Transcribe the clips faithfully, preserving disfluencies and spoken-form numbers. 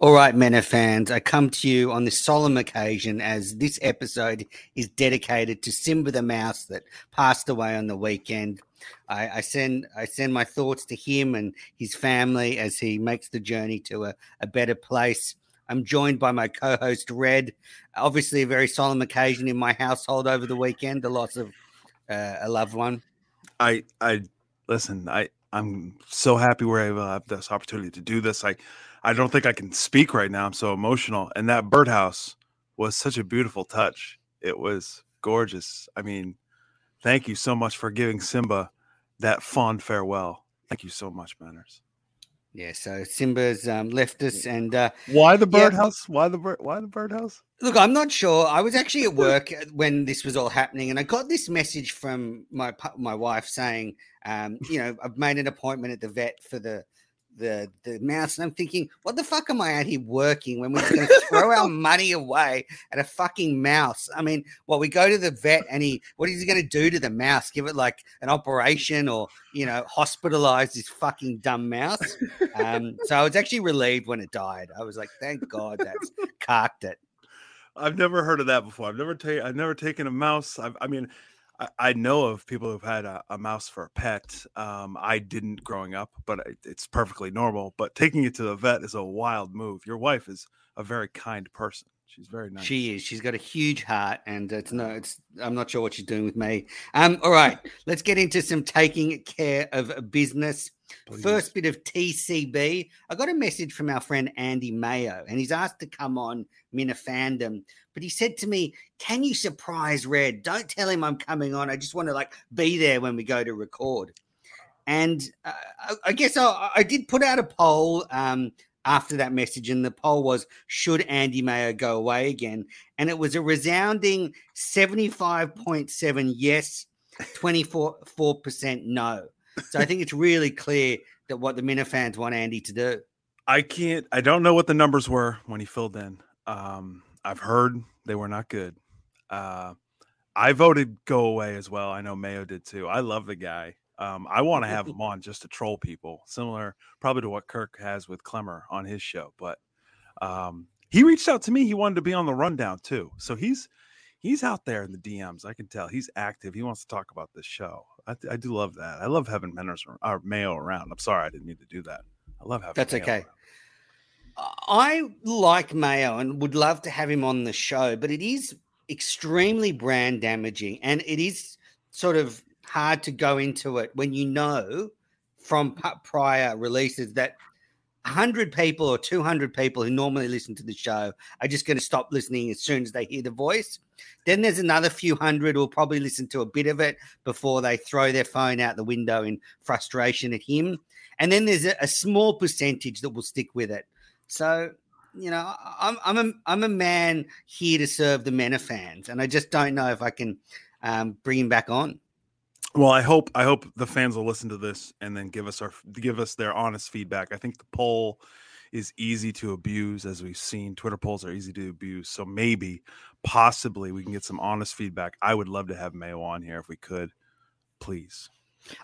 All right, Minifans, I come to you on this solemn occasion as this episode is dedicated to Simba the mouse that passed away on the weekend. I, I send I send my thoughts to him and his family as he makes the journey to a, a better place. I'm joined by my co-host, Red. Obviously, a very solemn occasion in my household over the weekend, the loss of uh, a loved one. I I listen, I, I'm so happy we're able to have this opportunity to do this. I I don't think I can speak right now. I'm so emotional. And that birdhouse was such a beautiful touch. It was gorgeous. I mean, thank you so much for giving Simba that fond farewell. Thank you so much, Manners. Yeah, so Simba's um, left us, and uh, why the birdhouse? Yeah. Why the bird? Why the birdhouse? Look, I'm not sure. I was actually at work when this was all happening, and I got this message from my my wife saying, um, you know, I've made an appointment at the vet for the. the the mouse, and I'm thinking, what the fuck am I out here working when we're going to throw our money away at a fucking mouse? I mean, well, we go to the vet, and he, what is he going to do to the mouse? Give it like an operation or, you know, hospitalize this fucking dumb mouse? Um, so I was actually relieved when it died. I was like, thank God that's carked it. I've never heard of that before. I've never taken, I've never taken a mouse. I've, I mean, I know of people who've had a, a mouse for a pet. Um, I didn't growing up, but it's perfectly normal. But taking it to the vet is a wild move. Your wife is a very kind person. She's very nice. She is. She's got a huge heart, and it's no. It's. I'm not sure what she's doing with me. Um. All right. Let's get into some taking care of business. Please. First bit of T C B. I got a message from our friend Andy Mayo, and he's asked to come on Minifandom. But he said to me, "Can you surprise Red? Don't tell him I'm coming on. I just want to like be there when we go to record." And uh, I, I guess I, I did put out a poll um, after that message, and the poll was, "Should Andy Mayo go away again?" And it was a resounding seventy-five point seven yes, twenty-four percent no. So I think it's really clear that what the Minifans want Andy to do. I can't. I don't know what the numbers were when he filled in. Um, I've heard they were not good. Uh, I voted go away as well. I know Mayo did too. I love the guy. Um, I want to have him on just to troll people, similar probably to what Kirk has with Clemmer on his show. But um, he reached out to me. He wanted to be on the rundown too. So he's he's out there in the D Ms. I can tell he's active. He wants to talk about this show. I, I do love that. I love having Manners or Mayo around. I'm sorry I didn't mean to do that. I love having That's Mayo okay. Around. I like Mayo and would love to have him on the show, but it is extremely brand damaging, and it is sort of hard to go into it when you know from prior releases that one hundred people or two hundred people who normally listen to the show are just going to stop listening as soon as they hear the voice. Then there's another few hundred who will probably listen to a bit of it before they throw their phone out the window in frustration at him. And then there's a, a small percentage that will stick with it. So, you know, I'm I'm a, I'm a man here to serve the Minifans, and I just don't know if I can um, bring him back on. Well, I hope I hope the fans will listen to this and then give us our give us their honest feedback. I think the poll is easy to abuse, as we've seen. Twitter polls are easy to abuse, so maybe, possibly, we can get some honest feedback. I would love to have Mayo on here if we could, please.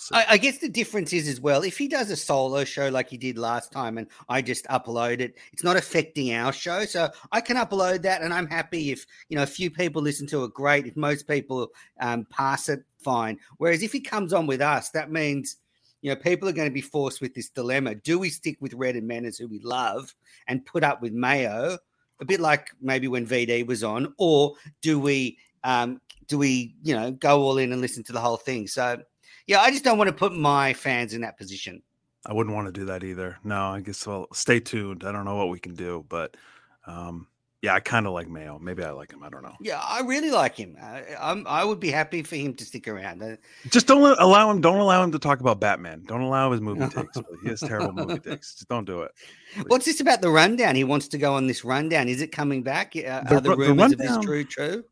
So. I, I guess the difference is as well, if he does a solo show like he did last time, and I just upload it, it's not affecting our show, so I can upload that, and I'm happy if you know a few people listen to it. Great, if most people um, pass it. Fine. Whereas if he comes on with us, that means, you know, people are going to be forced with this dilemma. Do we stick with Red and Manners, who we love, and put up with Mayo, a bit like maybe when V D was on, or do we, um, do we, you know, go all in and listen to the whole thing? So, yeah, I just don't want to put my fans in that position. I wouldn't want to do that either. No, I guess well, stay tuned. I don't know what we can do, but, um, yeah, I kind of like Mayo. Maybe I like him. I don't know. Yeah, I really like him. I, I'm, I would be happy for him to stick around. Just don't let, allow him. Don't allow him to talk about Batman. Don't allow his movie takes. He has terrible movie takes. Just don't do it. Please. What's this about the rundown? He wants to go on this rundown. Is it coming back? Are the, the rumors the rundown, of this true? True.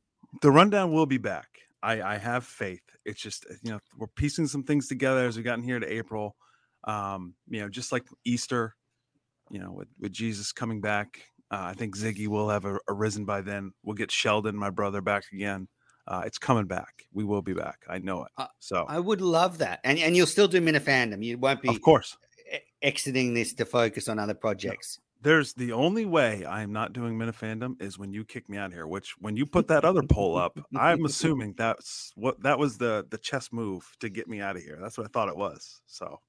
The rundown will be back. I, I have faith. It's just, you know, we're piecing some things together as we've gotten here to April. Um, you know, just like Easter, you know, with, with Jesus coming back. Uh, I think Ziggy will have arisen by then. We'll get Sheldon, my brother, back again. Uh, it's coming back. We will be back. I know it. Uh, so I would love that. And and you'll still do Minifandom. You won't be, of course, exiting this to focus on other projects. No. There's the only way I am not doing Minifandom is when you kick me out here, which when you put that other poll up, I'm assuming that's what that was the the chess move to get me out of here. That's what I thought it was. So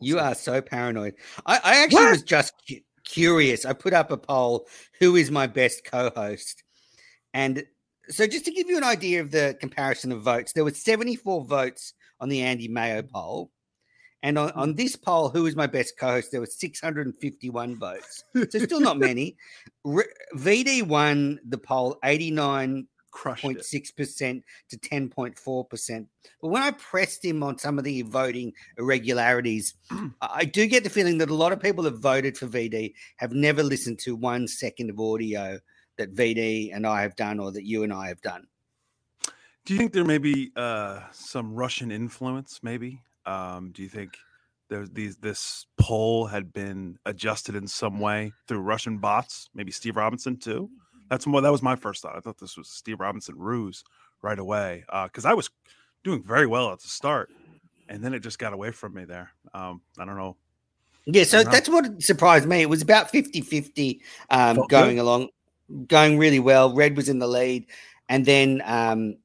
you are so paranoid. I, I actually what? was just cu- curious. I put up a poll, who is my best co-host? And so just to give you an idea of the comparison of votes, there were seventy-four votes on the Andy Mayo poll. And on, on this poll, who is my best co-host, there were six hundred fifty-one votes. So still not many. Re- V D won the poll eighty-nine point six percent to ten point four percent. But when I pressed him on some of the voting irregularities, I do get the feeling that a lot of people have voted for V D, have never listened to one second of audio that V D and I have done or that you and I have done. Do you think there may be uh, some Russian influence maybe? Um, do you think there's these this poll had been adjusted in some way through Russian bots? Maybe Steve Robinson too. That's more. That was my first thought. I thought this was Steve Robinson ruse right away because uh, I was doing very well at the start, and then it just got away from me there. Um, I don't know. Yeah, so that's what surprised me. It was about fifty-fifty um, going good. along, going really well. Red was in the lead, and then um,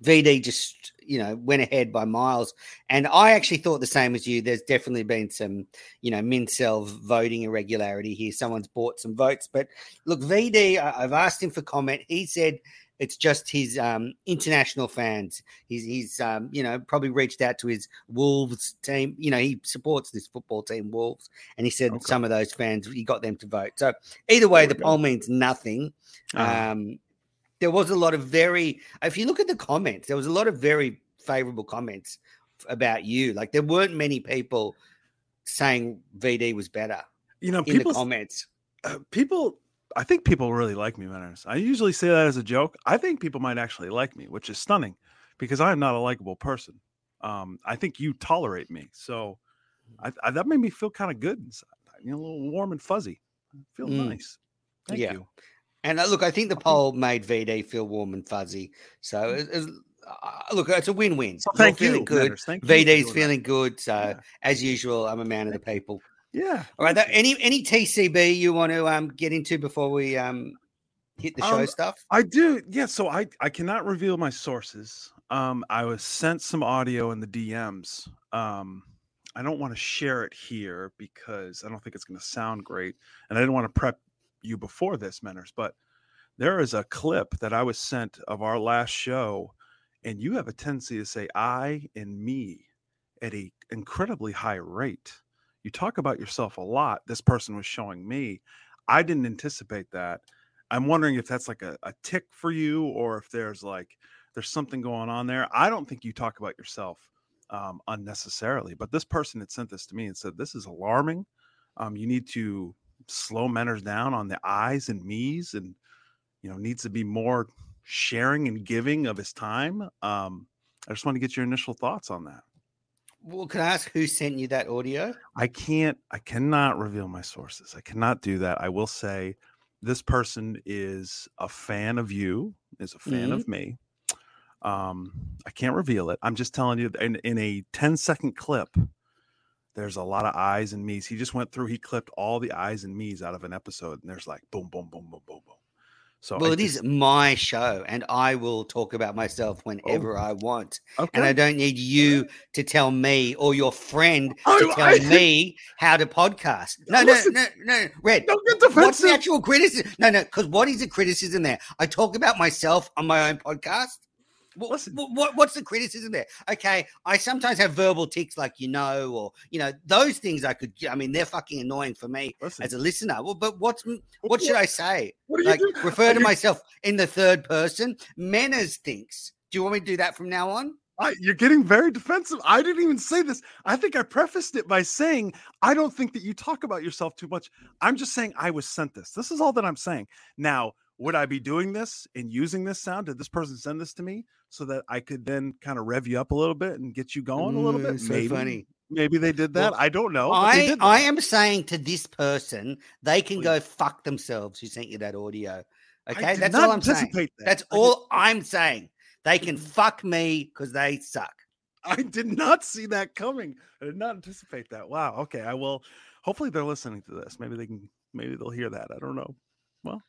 V D just. you know, went ahead by miles. And I actually thought the same as you. There's definitely been some, you know, Mincel voting irregularity here. Someone's bought some votes. But look, V D, I've asked him for comment. He said it's just his um, international fans. He's, he's um, you know, probably reached out to his Wolves team. You know, he supports this football team, Wolves. And he said okay. some of those fans, he got them to vote. So either way, the go. poll means nothing. Uh-huh. Um There was a lot of very, if you look at the comments, there was a lot of very favorable comments about you. Like there weren't many people saying V D was better. You know, in people, the comments. Uh, people, I think people really like me, Manners. I usually say that as a joke. I think people might actually like me, which is stunning because I am not a likable person. Um, I think you tolerate me. So I, I, that made me feel kind of good inside. You know, a little warm and fuzzy. I feel mm. nice. Thank yeah. you. And look, I think the poll made V D feel warm and fuzzy. So, it, it, uh, look, it's a win-win. So thank you. Good. Thank V D's you feeling that. good. So, yeah. as usual, I'm a man of the people. Yeah. All right. That, any any T C B you want to um, get into before we um, hit the show um, stuff? I do. Yeah. So I, I cannot reveal my sources. Um, I was sent some audio in the D Ms. Um, I don't want to share it here because I don't think it's going to sound great, and I didn't want to prep you before this, Menners, but there is a clip that I was sent of our last show, and you have a tendency to say I and me at a incredibly high rate. You talk about yourself a lot. This person was showing me. I didn't anticipate that. I'm wondering if that's like a, a tick for you or if there's like there's something going on there. I don't think you talk about yourself um, unnecessarily, but this person had sent this to me and said, this is alarming. Um, you need to slow manners down on the I's and me's and, you know, needs to be more sharing and giving of his time. Um, I just want to get your initial thoughts on that. Well, can I ask who sent you that audio? I can't, I cannot reveal my sources. I cannot do that. I will say this person is a fan of you, is a fan mm-hmm. of me. Um, I can't reveal it. I'm just telling you in, in a ten second clip, there's a lot of I's and me's. He just went through, he clipped all the I's and me's out of an episode, and there's like boom, boom, boom, boom, boom, boom. So well, I it just... is my show, and I will talk about myself whenever oh. I want. Okay. And I don't need you to tell me or your friend I, to tell I, me I, how to podcast. No, listen, no, no, no, Red. Don't get defensive. What's the actual criticism? No, no, because what is the criticism there? I talk about myself on my own podcast. What, what, what's the criticism there? Okay, I sometimes have verbal tics like, you know, or, you know, those things I could, I mean, they're fucking annoying for me listen. as a listener. Well, but what's, what should I say? What do like, you do? Refer to you... myself in the third person. Manners thinks. Do you want me to do that from now on? I, you're getting very defensive. I didn't even say this. I think I prefaced it by saying, I don't think that you talk about yourself too much. I'm just saying I was sent this. This is all that I'm saying. Now, would I be doing this and using this sound? Did this person send this to me so that I could then kind of rev you up a little bit and get you going a little bit? So maybe, funny. maybe they did that. Well, I don't know. I, I am saying to this person, they can Please. go fuck themselves who sent you that audio. Okay, that's all I'm saying. That. That's I all did. I'm saying. They can fuck me because they suck. I did not see that coming. I did not anticipate that. Wow. Okay, I will. Hopefully they're listening to this. Maybe they can. Maybe they'll hear that. I don't know. Well,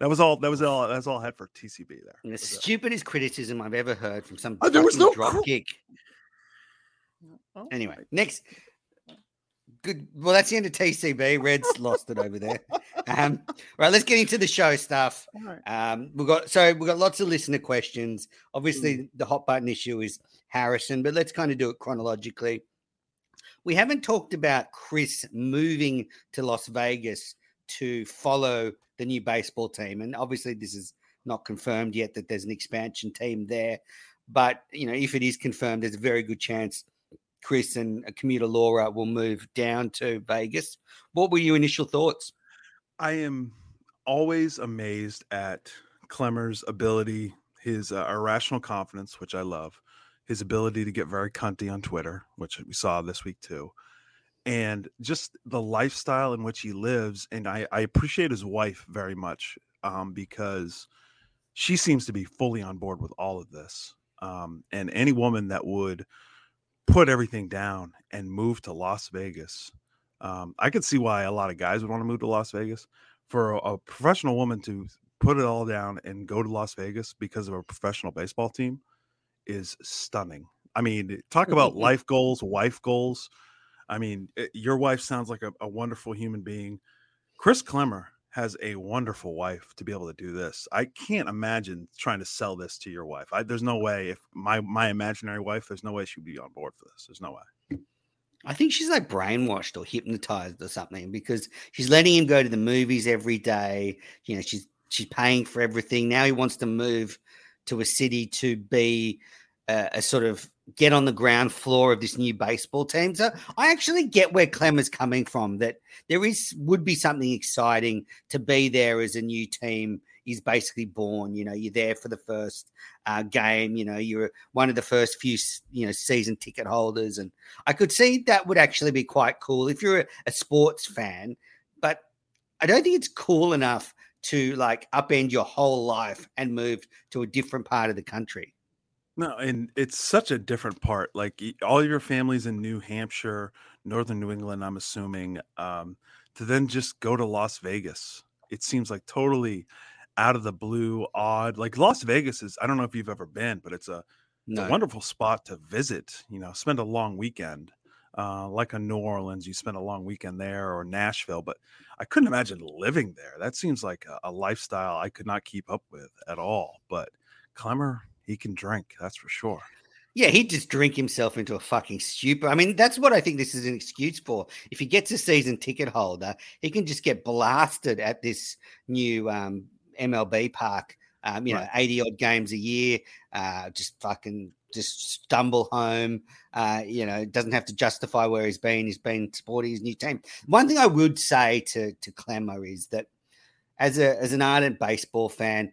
that was all. That was all. That's all I had for T C B there. And the stupidest it. criticism I've ever heard from some. Oh, there was no drop cr- kick. Oh, anyway, right. Next. Good. Well, that's the end of T C B. Red's lost it over there. Um, right, let's get into the show stuff. Right. Um, we've got so we've got lots of listener questions. Obviously, mm. the hot button issue is Harrison, but let's kind of do it chronologically. We haven't talked about Chris moving to Las Vegas to follow the new baseball team, and obviously, this is not confirmed yet that there's an expansion team there. But you know, if it is confirmed, there's a very good chance Chris and commuter Laura will move down to Vegas. What were your initial thoughts? I am always amazed at Clemmer's ability, his uh, irrational confidence, which I love, his ability to get very cunty on Twitter, which we saw this week too, and just the lifestyle in which he lives. And I, I appreciate his wife very much um, because she seems to be fully on board with all of this. Um, and any woman that would put everything down and move to Las Vegas. Um, I could see why a lot of guys would want to move to Las Vegas. For a, a professional woman to put it all down and go to Las Vegas because of a professional baseball team is stunning. I mean, talk about life goals, wife goals. I mean, it, your wife sounds like a, a wonderful human being. Chris Clemmer has a wonderful wife to be able to do this. I can't imagine trying to sell this to your wife. I, there's no way. If my, my imaginary wife, there's no way she'd be on board for this. There's no way. I think she's like brainwashed or hypnotized or something because she's letting him go to the movies every day. You know, she's, she's paying for everything. Now he wants to move to a city to be uh, a sort of get on the ground floor of this new baseball team. So I actually get where Clemmer's coming from, that there is, would be something exciting to be there as a new team is basically born. You know, you're there for the first uh, game, you know, you're one of the first few, you know, season ticket holders. And I could see that would actually be quite cool if you're a, a sports fan, but I don't think it's cool enough to like upend your whole life and move to a different part of the country. No, and it's such a different part. Like all your family's in New Hampshire, northern New England, I'm assuming, um, to then just go to Las Vegas. It seems like totally out of the blue, odd. Like Las Vegas is, I don't know if you've ever been, but it's a, no. a wonderful spot to visit, you know, spend a long weekend. Uh, like in New Orleans, you spend a long weekend there, or Nashville, but I couldn't imagine living there. That seems like a, a lifestyle I could not keep up with at all. But Clemmer, he can drink, that's for sure. Yeah, he'd just drink himself into a fucking stupor. I mean, that's what I think this is an excuse for. If he gets a season ticket holder, he can just get blasted at this new um, M L B park, um, you right. know, eighty-odd games a year, uh, just fucking... just stumble home, uh, you know, doesn't have to justify where he's been. He's been supporting his new team. One thing I would say to, to Clemmer is that as a as an ardent baseball fan,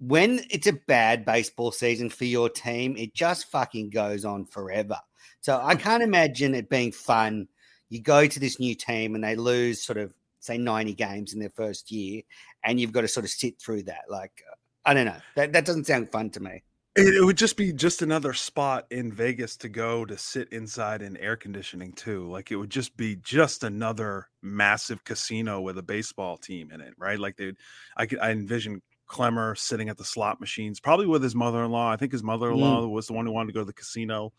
when it's a bad baseball season for your team, it just fucking goes on forever. So I can't imagine it being fun. You go to this new team and they lose sort of, say, ninety games in their first year, and you've got to sort of sit through that. Like, I don't know. That, that doesn't sound fun to me. It would just be just another spot in Vegas to go to sit inside in air conditioning too. Like it would just be just another massive casino with a baseball team in it, right? Like they, I could, I envision Clemmer sitting at the slot machines, probably with his mother-in-law. I think his mother-in-law mm. was the one who wanted to go to the casino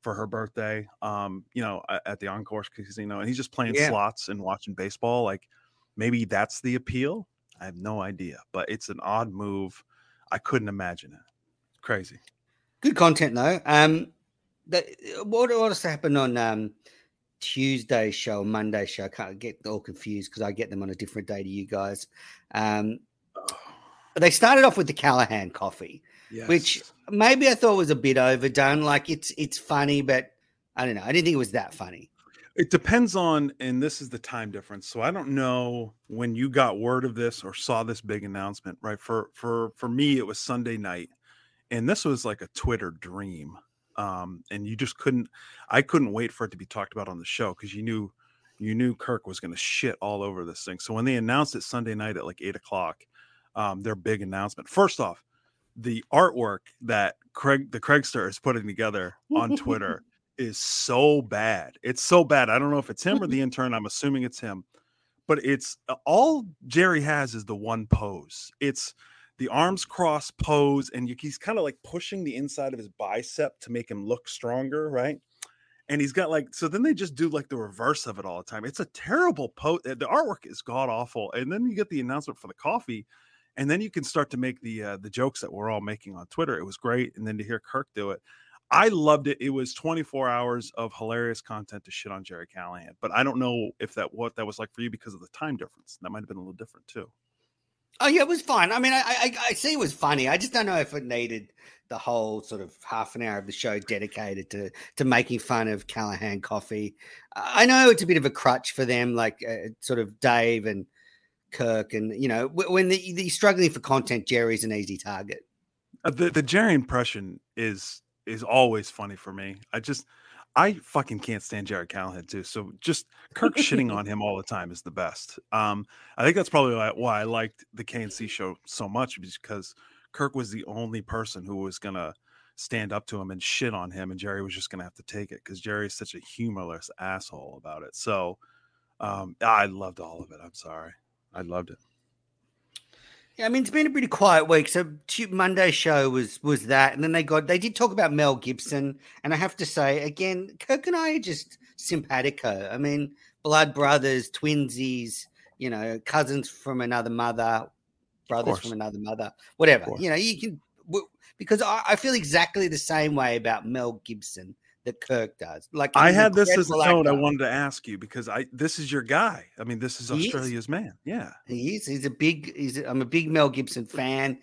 for her birthday. Um, you know, at the Encore Casino, and he's just playing yeah. slots and watching baseball. Like maybe that's the appeal. I have no idea, but it's an odd move. I couldn't imagine it. Crazy. Good content, though. Um, that, what else happened on um, Tuesday's show, Monday's show? I can't get all confused because I get them on a different day to you guys. Um, they started off with the Callahan coffee, yes. which maybe I thought was a bit overdone. Like, it's it's funny, but I don't know. I didn't think it was that funny. It depends on, and this is the time difference. So I don't know when you got word of this or saw this big announcement, right? For for For me, it was Sunday night. And this was like a Twitter dream. Um, and you just couldn't, I couldn't wait for it to be talked about on the show. Cause you knew, you knew Kirk was going to shit all over this thing. So when they announced it Sunday night at like eight o'clock, um, their big announcement, first off, the artwork that Craig, the Craigster is putting together on Twitter is so bad. It's so bad. I don't know if it's him or the intern. I'm assuming it's him. But it's all Jerry has is the one pose. It's the arms crossed pose, and he's kind of like pushing the inside of his bicep to make him look stronger, right? And he's got like, so then they just do like the reverse of it all the time. It's a terrible post. The artwork is god awful. And then you get the announcement for the coffee, and then you can start to make the uh, the jokes that we're all making on Twitter. It was great. And then to hear Kirk do it, I loved it. It was twenty-four hours of hilarious content to shit on Jerry Callahan. But I don't know if that what that was like for you because of the time difference. That might have been a little different too. Oh yeah, it was fine. I mean, I I, I see it was funny. I just don't know if it needed the whole sort of half an hour of the show dedicated to to making fun of Callahan Coffee. I know it's a bit of a crutch for them, like uh, sort of Dave and Kirk, and you know, when the, the struggling for content, Jerry's an easy target. Uh, the the Jerry impression is is always funny for me. I just I fucking can't stand Jerry Callahan too. So just Kirk shitting on him all the time is the best. Um, I think that's probably why, why I liked the K and C show so much, because Kirk was the only person who was going to stand up to him and shit on him. And Jerry was just going to have to take it because Jerry is such a humorless asshole about it. So um, I loved all of it. I'm sorry. I loved it. Yeah, I mean, it's been a pretty quiet week. So Monday's show was was that, and then they got they did talk about Mel Gibson, and I have to say again, Kirk and I are just simpatico. I mean, blood brothers, twinsies, you know, cousins from another mother, brothers from another mother, whatever. You know, you can because I, I feel exactly the same way about Mel Gibson that Kirk does. Like I had this as a note I wanted to ask you because I this is your guy. I mean, this is Australia's man. Yeah, he is. He's a big. He's. A, I'm a big Mel Gibson fan.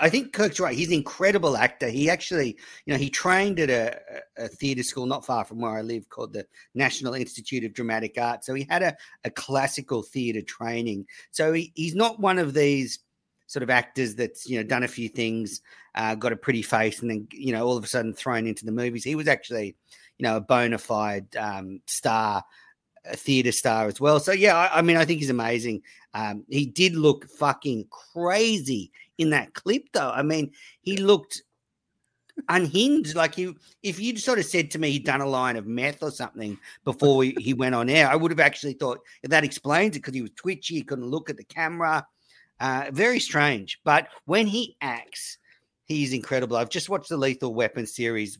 I think Kirk's right. He's an incredible actor. He actually, you know, he trained at a, a theatre school not far from where I live called the National Institute of Dramatic Art. So he had a, a classical theatre training. So he, he's not one of these sort of actors that's, you know, done a few things, uh, got a pretty face, and then, you know, all of a sudden thrown into the movies. He was actually, you know, a bona fide um, star, a theatre star as well. So, yeah, I, I mean, I think he's amazing. Um, he did look fucking crazy in that clip, though. I mean, he looked unhinged. Like, he, if you'd sort of said to me he'd done a line of meth or something before we, he went on air, I would have actually thought that explains it because he was twitchy, he couldn't look at the camera. Uh, very strange, but when he acts, he's incredible. I've just watched the Lethal Weapon series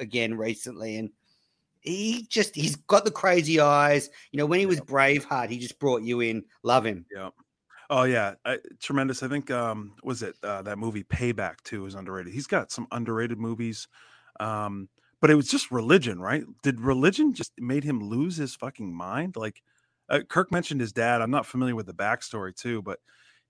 again recently, and he just, he's got the crazy eyes. You know, when he was Braveheart, he just brought you in. Love him. Yeah. Oh, yeah. I, tremendous. I think, um, was it uh, that movie Payback too is underrated. He's got some underrated movies, um, but it was just religion, right? Did religion just made him lose his fucking mind? Like uh, Kirk mentioned his dad. I'm not familiar with the backstory too, but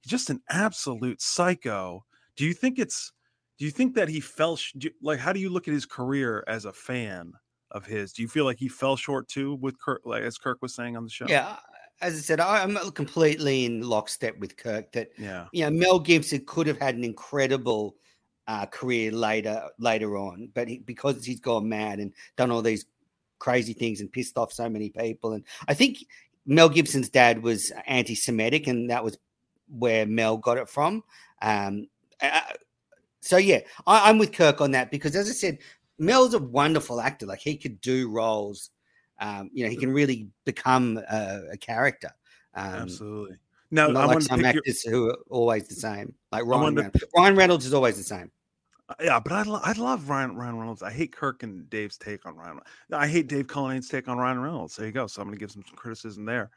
just an absolute psycho. Do you think it's, do you think that he fell, sh- do you, like, how do you look at his career as a fan of his? Do you feel like he fell short too with Kirk, like, as Kirk was saying on the show? Yeah. As I said, I'm completely in lockstep with Kirk that, yeah, you know, Mel Gibson could have had an incredible uh, career later, later on, but he, because he's gone mad and done all these crazy things and pissed off so many people. And I think Mel Gibson's dad was anti-Semitic, and that was where Mel got it from. Um, uh, so, yeah, I, I'm with Kirk on that because, as I said, Mel's a wonderful actor. Like, he could do roles. Um, you know, he can really become a, a character. Um, Absolutely. No, not I like some actors your... who are always the same. Like Ryan Reynolds. To... Ryan Reynolds is always the same. Yeah, but I, lo- I love Ryan, Ryan Reynolds. I hate Kirk and Dave's take on Ryan. I hate Dave Cullinane's take on Ryan Reynolds. There you go. So I'm going to give some criticism there.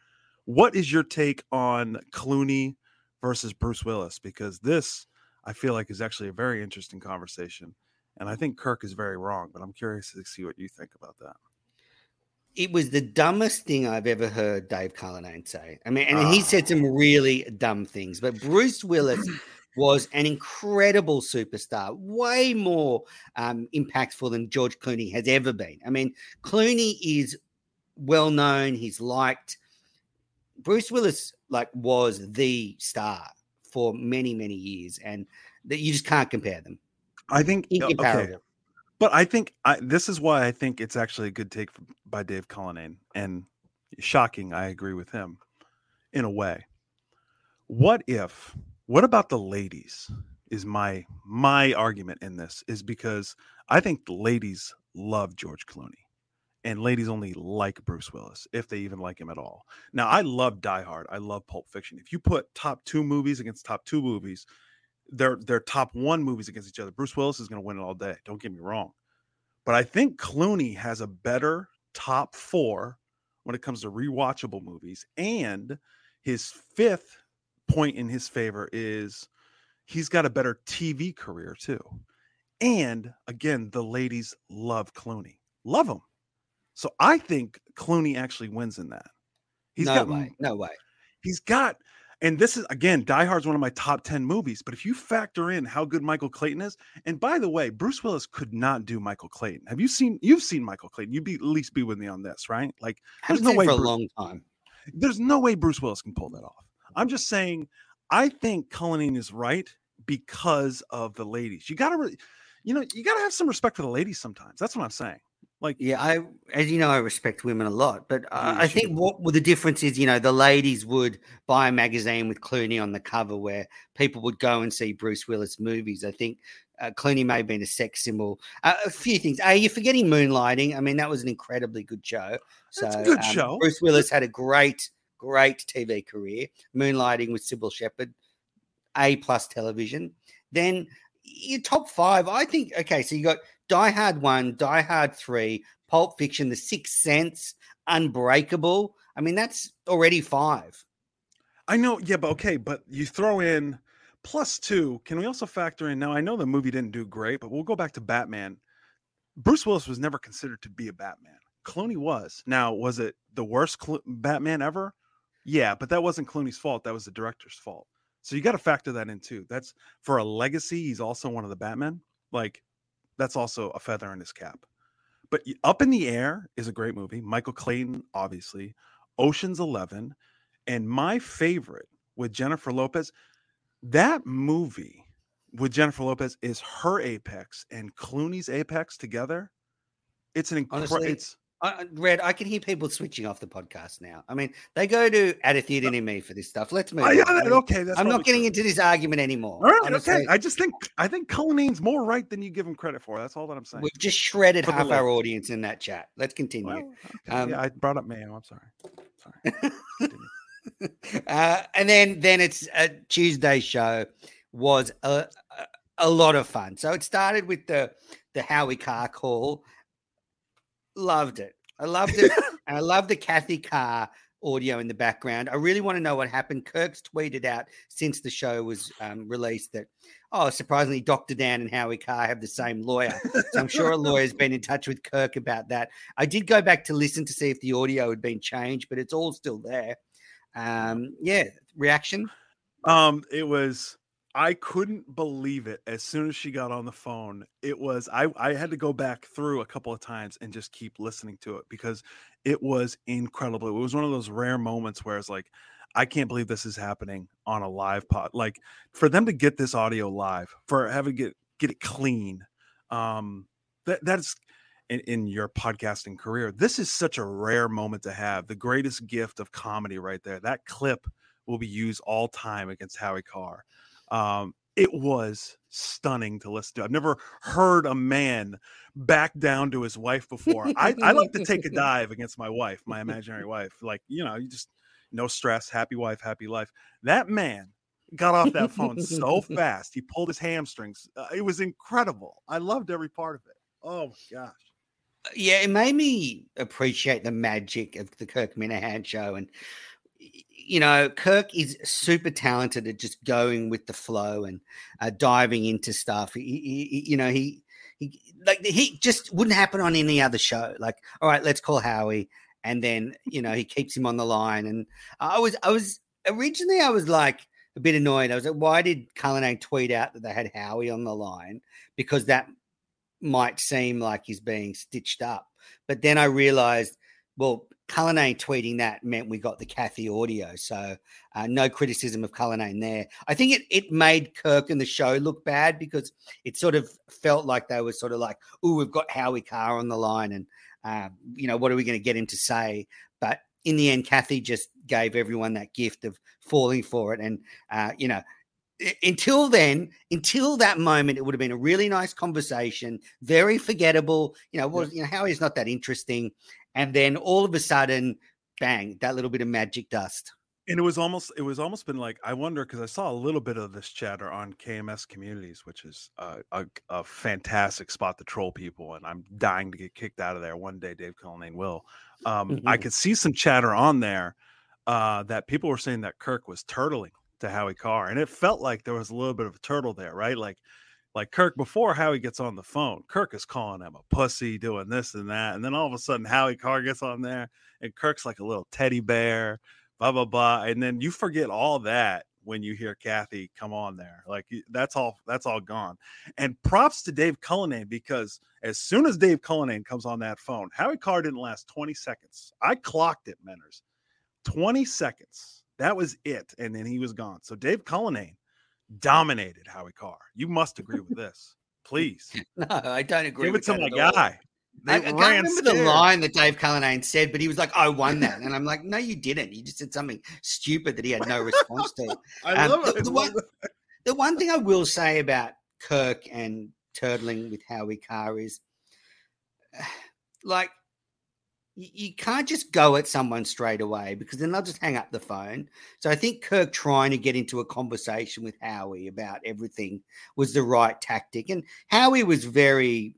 What is your take on Clooney versus Bruce Willis? Because this, I feel like, is actually a very interesting conversation. And I think Kirk is very wrong, but I'm curious to see what you think about that. It was the dumbest thing I've ever heard Dave Cullinane say. I mean, and oh. he said some really dumb things, but Bruce Willis was an incredible superstar, way more um, impactful than George Clooney has ever been. I mean, Clooney is well-known, he's liked. Bruce Willis, like, was the star for many, many years, and that you just can't compare them. I think, okay. But I think I, this is why I think it's actually a good take from, by Dave Cullinane, and shocking. I agree with him in a way. What if? What about the ladies? Is my my argument in this is because I think the ladies love George Clooney. and ladies only like Bruce Willis, if they even like him at all. Now, I love Die Hard. I love Pulp Fiction. If you put top two movies against top two movies, their their top one movies against each other, Bruce Willis is going to win it all day. Don't get me wrong. But I think Clooney has a better top four when it comes to rewatchable movies. And his fifth point in his favor is he's got a better T V career too. And again, the ladies love Clooney. Love him. So I think Clooney actually wins in that. He's no got way. No way. He's got, and this is, again, Die Hard is one of my top ten movies. But if you factor in how good Michael Clayton is, and by the way, Bruce Willis could not do Michael Clayton. Have you seen, you've seen Michael Clayton. You'd be, at least be with me on this, right? Like, there's no way for a long time. There's no way Bruce Willis can pull that off. I'm just saying, I think Cullinane is right because of the ladies. You got to, re- you know, you got to have some respect for the ladies sometimes. That's what I'm saying. Like, yeah, I, as you know, I respect women a lot, but uh, I think what well, the difference is, you know, the ladies would buy a magazine with Clooney on the cover where people would go and see Bruce Willis movies. I think uh, Clooney may have been a sex symbol. Uh, a few things. Are you forgetting Moonlighting? I mean, that was an incredibly good show. So, it's a good um, show. Bruce Willis had a great, great T V career. Moonlighting with Sybil Shepherd, A plus television. Then your top five, I think, okay, so you got Die Hard one, Die Hard three, Pulp Fiction, The Sixth Sense, Unbreakable. I mean, that's already five. I know, yeah, but okay, but you throw in plus two. Can we also factor in, now I know the movie didn't do great, but we'll go back to Batman. Bruce Willis was never considered to be a Batman. Clooney was. Now, was it the worst Clo- Batman ever? Yeah, but that wasn't Clooney's fault. That was the director's fault. So you got to factor that in too. That's for a legacy. He's also one of the Batman. Like, that's also a feather in his cap. But Up in the Air is a great movie. Michael Clayton, obviously. Ocean's Eleven. And my favorite with Jennifer Lopez, that movie with Jennifer Lopez is her apex and Clooney's apex together. It's an incredible... I, Red, I can hear people switching off the podcast now. I mean, they go to At a Theatre Near Me for this stuff. Let's move. I, on. I mean, okay, that's I'm not getting true. into this argument anymore. All right, honestly. Okay. I just think I think Cullinane's more right than you give him credit for. That's all that I'm saying. We've just shredded half our audience in that chat. Let's continue. Well, okay. um, yeah, I brought up Mayo. I'm sorry. Sorry. uh, and then then it's uh, Tuesday's show was a, a a lot of fun. So it started with the the Howie Carr call. Loved it. I loved it. And I love the Kathy Carr audio in the background. I really want to know what happened. Kirk's tweeted out since the show was um, released that, oh, surprisingly, Doctor Dan and Howie Carr have the same lawyer. So I'm sure a lawyer's been in touch with Kirk about that. I did go back to listen to see if the audio had been changed, but it's all still there. Um, yeah. Reaction? Um, it was... I couldn't believe it. As soon as she got on the phone, it was, I, I had to go back through a couple of times and just keep listening to it because it was incredible. It was one of those rare moments where it's like, I can't believe this is happening on a live pod. Like for them to get this audio live, for having to get, get it clean. Um, that that's in, in your podcasting career. This is such a rare moment to have. The greatest gift of comedy right there. That clip will be used all time against Howie Carr. Um, it was stunning to listen to. I've never heard a man back down to his wife before. I, I like to take a dive against my wife, my imaginary wife. Like, you know, you just no stress, happy wife, happy life. That man got off that phone so fast. He pulled his hamstrings. Uh, it was incredible. I loved every part of it. Oh my gosh. Yeah. It made me appreciate the magic of the Kirk Minahan show. And, you know, Kirk is super talented at just going with the flow and uh, diving into stuff. He, he, you know, he, he like he just wouldn't happen on any other show. Like, all right, let's call Howie, and then you know he keeps him on the line. And I was, I was originally, I was like a bit annoyed. I was like, why did Cullinane tweet out that they had Howie on the line? Because that might seem like he's being stitched up. But then I realized, well, Cullinane tweeting that meant we got the Kathy audio. So uh, no criticism of Cullinane there. I think it it made Kirk and the show look bad because it sort of felt like they were sort of like, oh, we've got Howie Carr on the line and, uh, you know, what are we going to get him to say? But in the end, Kathy just gave everyone that gift of falling for it. And, uh, you know, until then, until that moment, it would have been a really nice conversation, very forgettable. You know, was, you know, Howie's not that interesting. And then all of a sudden, bang, that little bit of magic dust. And it was almost, it was almost been like, I wonder, because I saw a little bit of this chatter on K M S Communities, which is uh, a, a fantastic spot to troll people. And I'm dying to get kicked out of there. One day, Dave Cullinane will. Um, mm-hmm. I could see some chatter on there uh, that people were saying that Kirk was turtling to Howie Carr. And it felt like there was a little bit of a turtle there, right? Like, like Kirk, before Howie gets on the phone, Kirk is calling him a pussy, doing this and that. And then all of a sudden, Howie Carr gets on there and Kirk's like a little teddy bear, blah, blah, blah. And then you forget all that when you hear Kathy come on there. Like that's all, that's all gone. And props to Dave Cullinane, because as soon as Dave Cullinane comes on that phone, Howie Carr didn't last twenty seconds. I clocked it, Menners. twenty seconds. That was it. And then he was gone. So Dave Cullinane dominated Howie Carr. You must agree with this. Please. No, I don't agree. Give with it to my guy. I, I can't remember scared. the line that Dave Cullinane said, but he was like, I won that. And I'm like, no, you didn't. You just said something stupid that he had no response to. I um, love it. The, the, one, the one thing I will say about Kirk and turtling with Howie Carr is, like, you can't just go at someone straight away, because then they'll just hang up the phone. So I think Kirk trying to get into a conversation with Howie about everything was the right tactic. And Howie was very,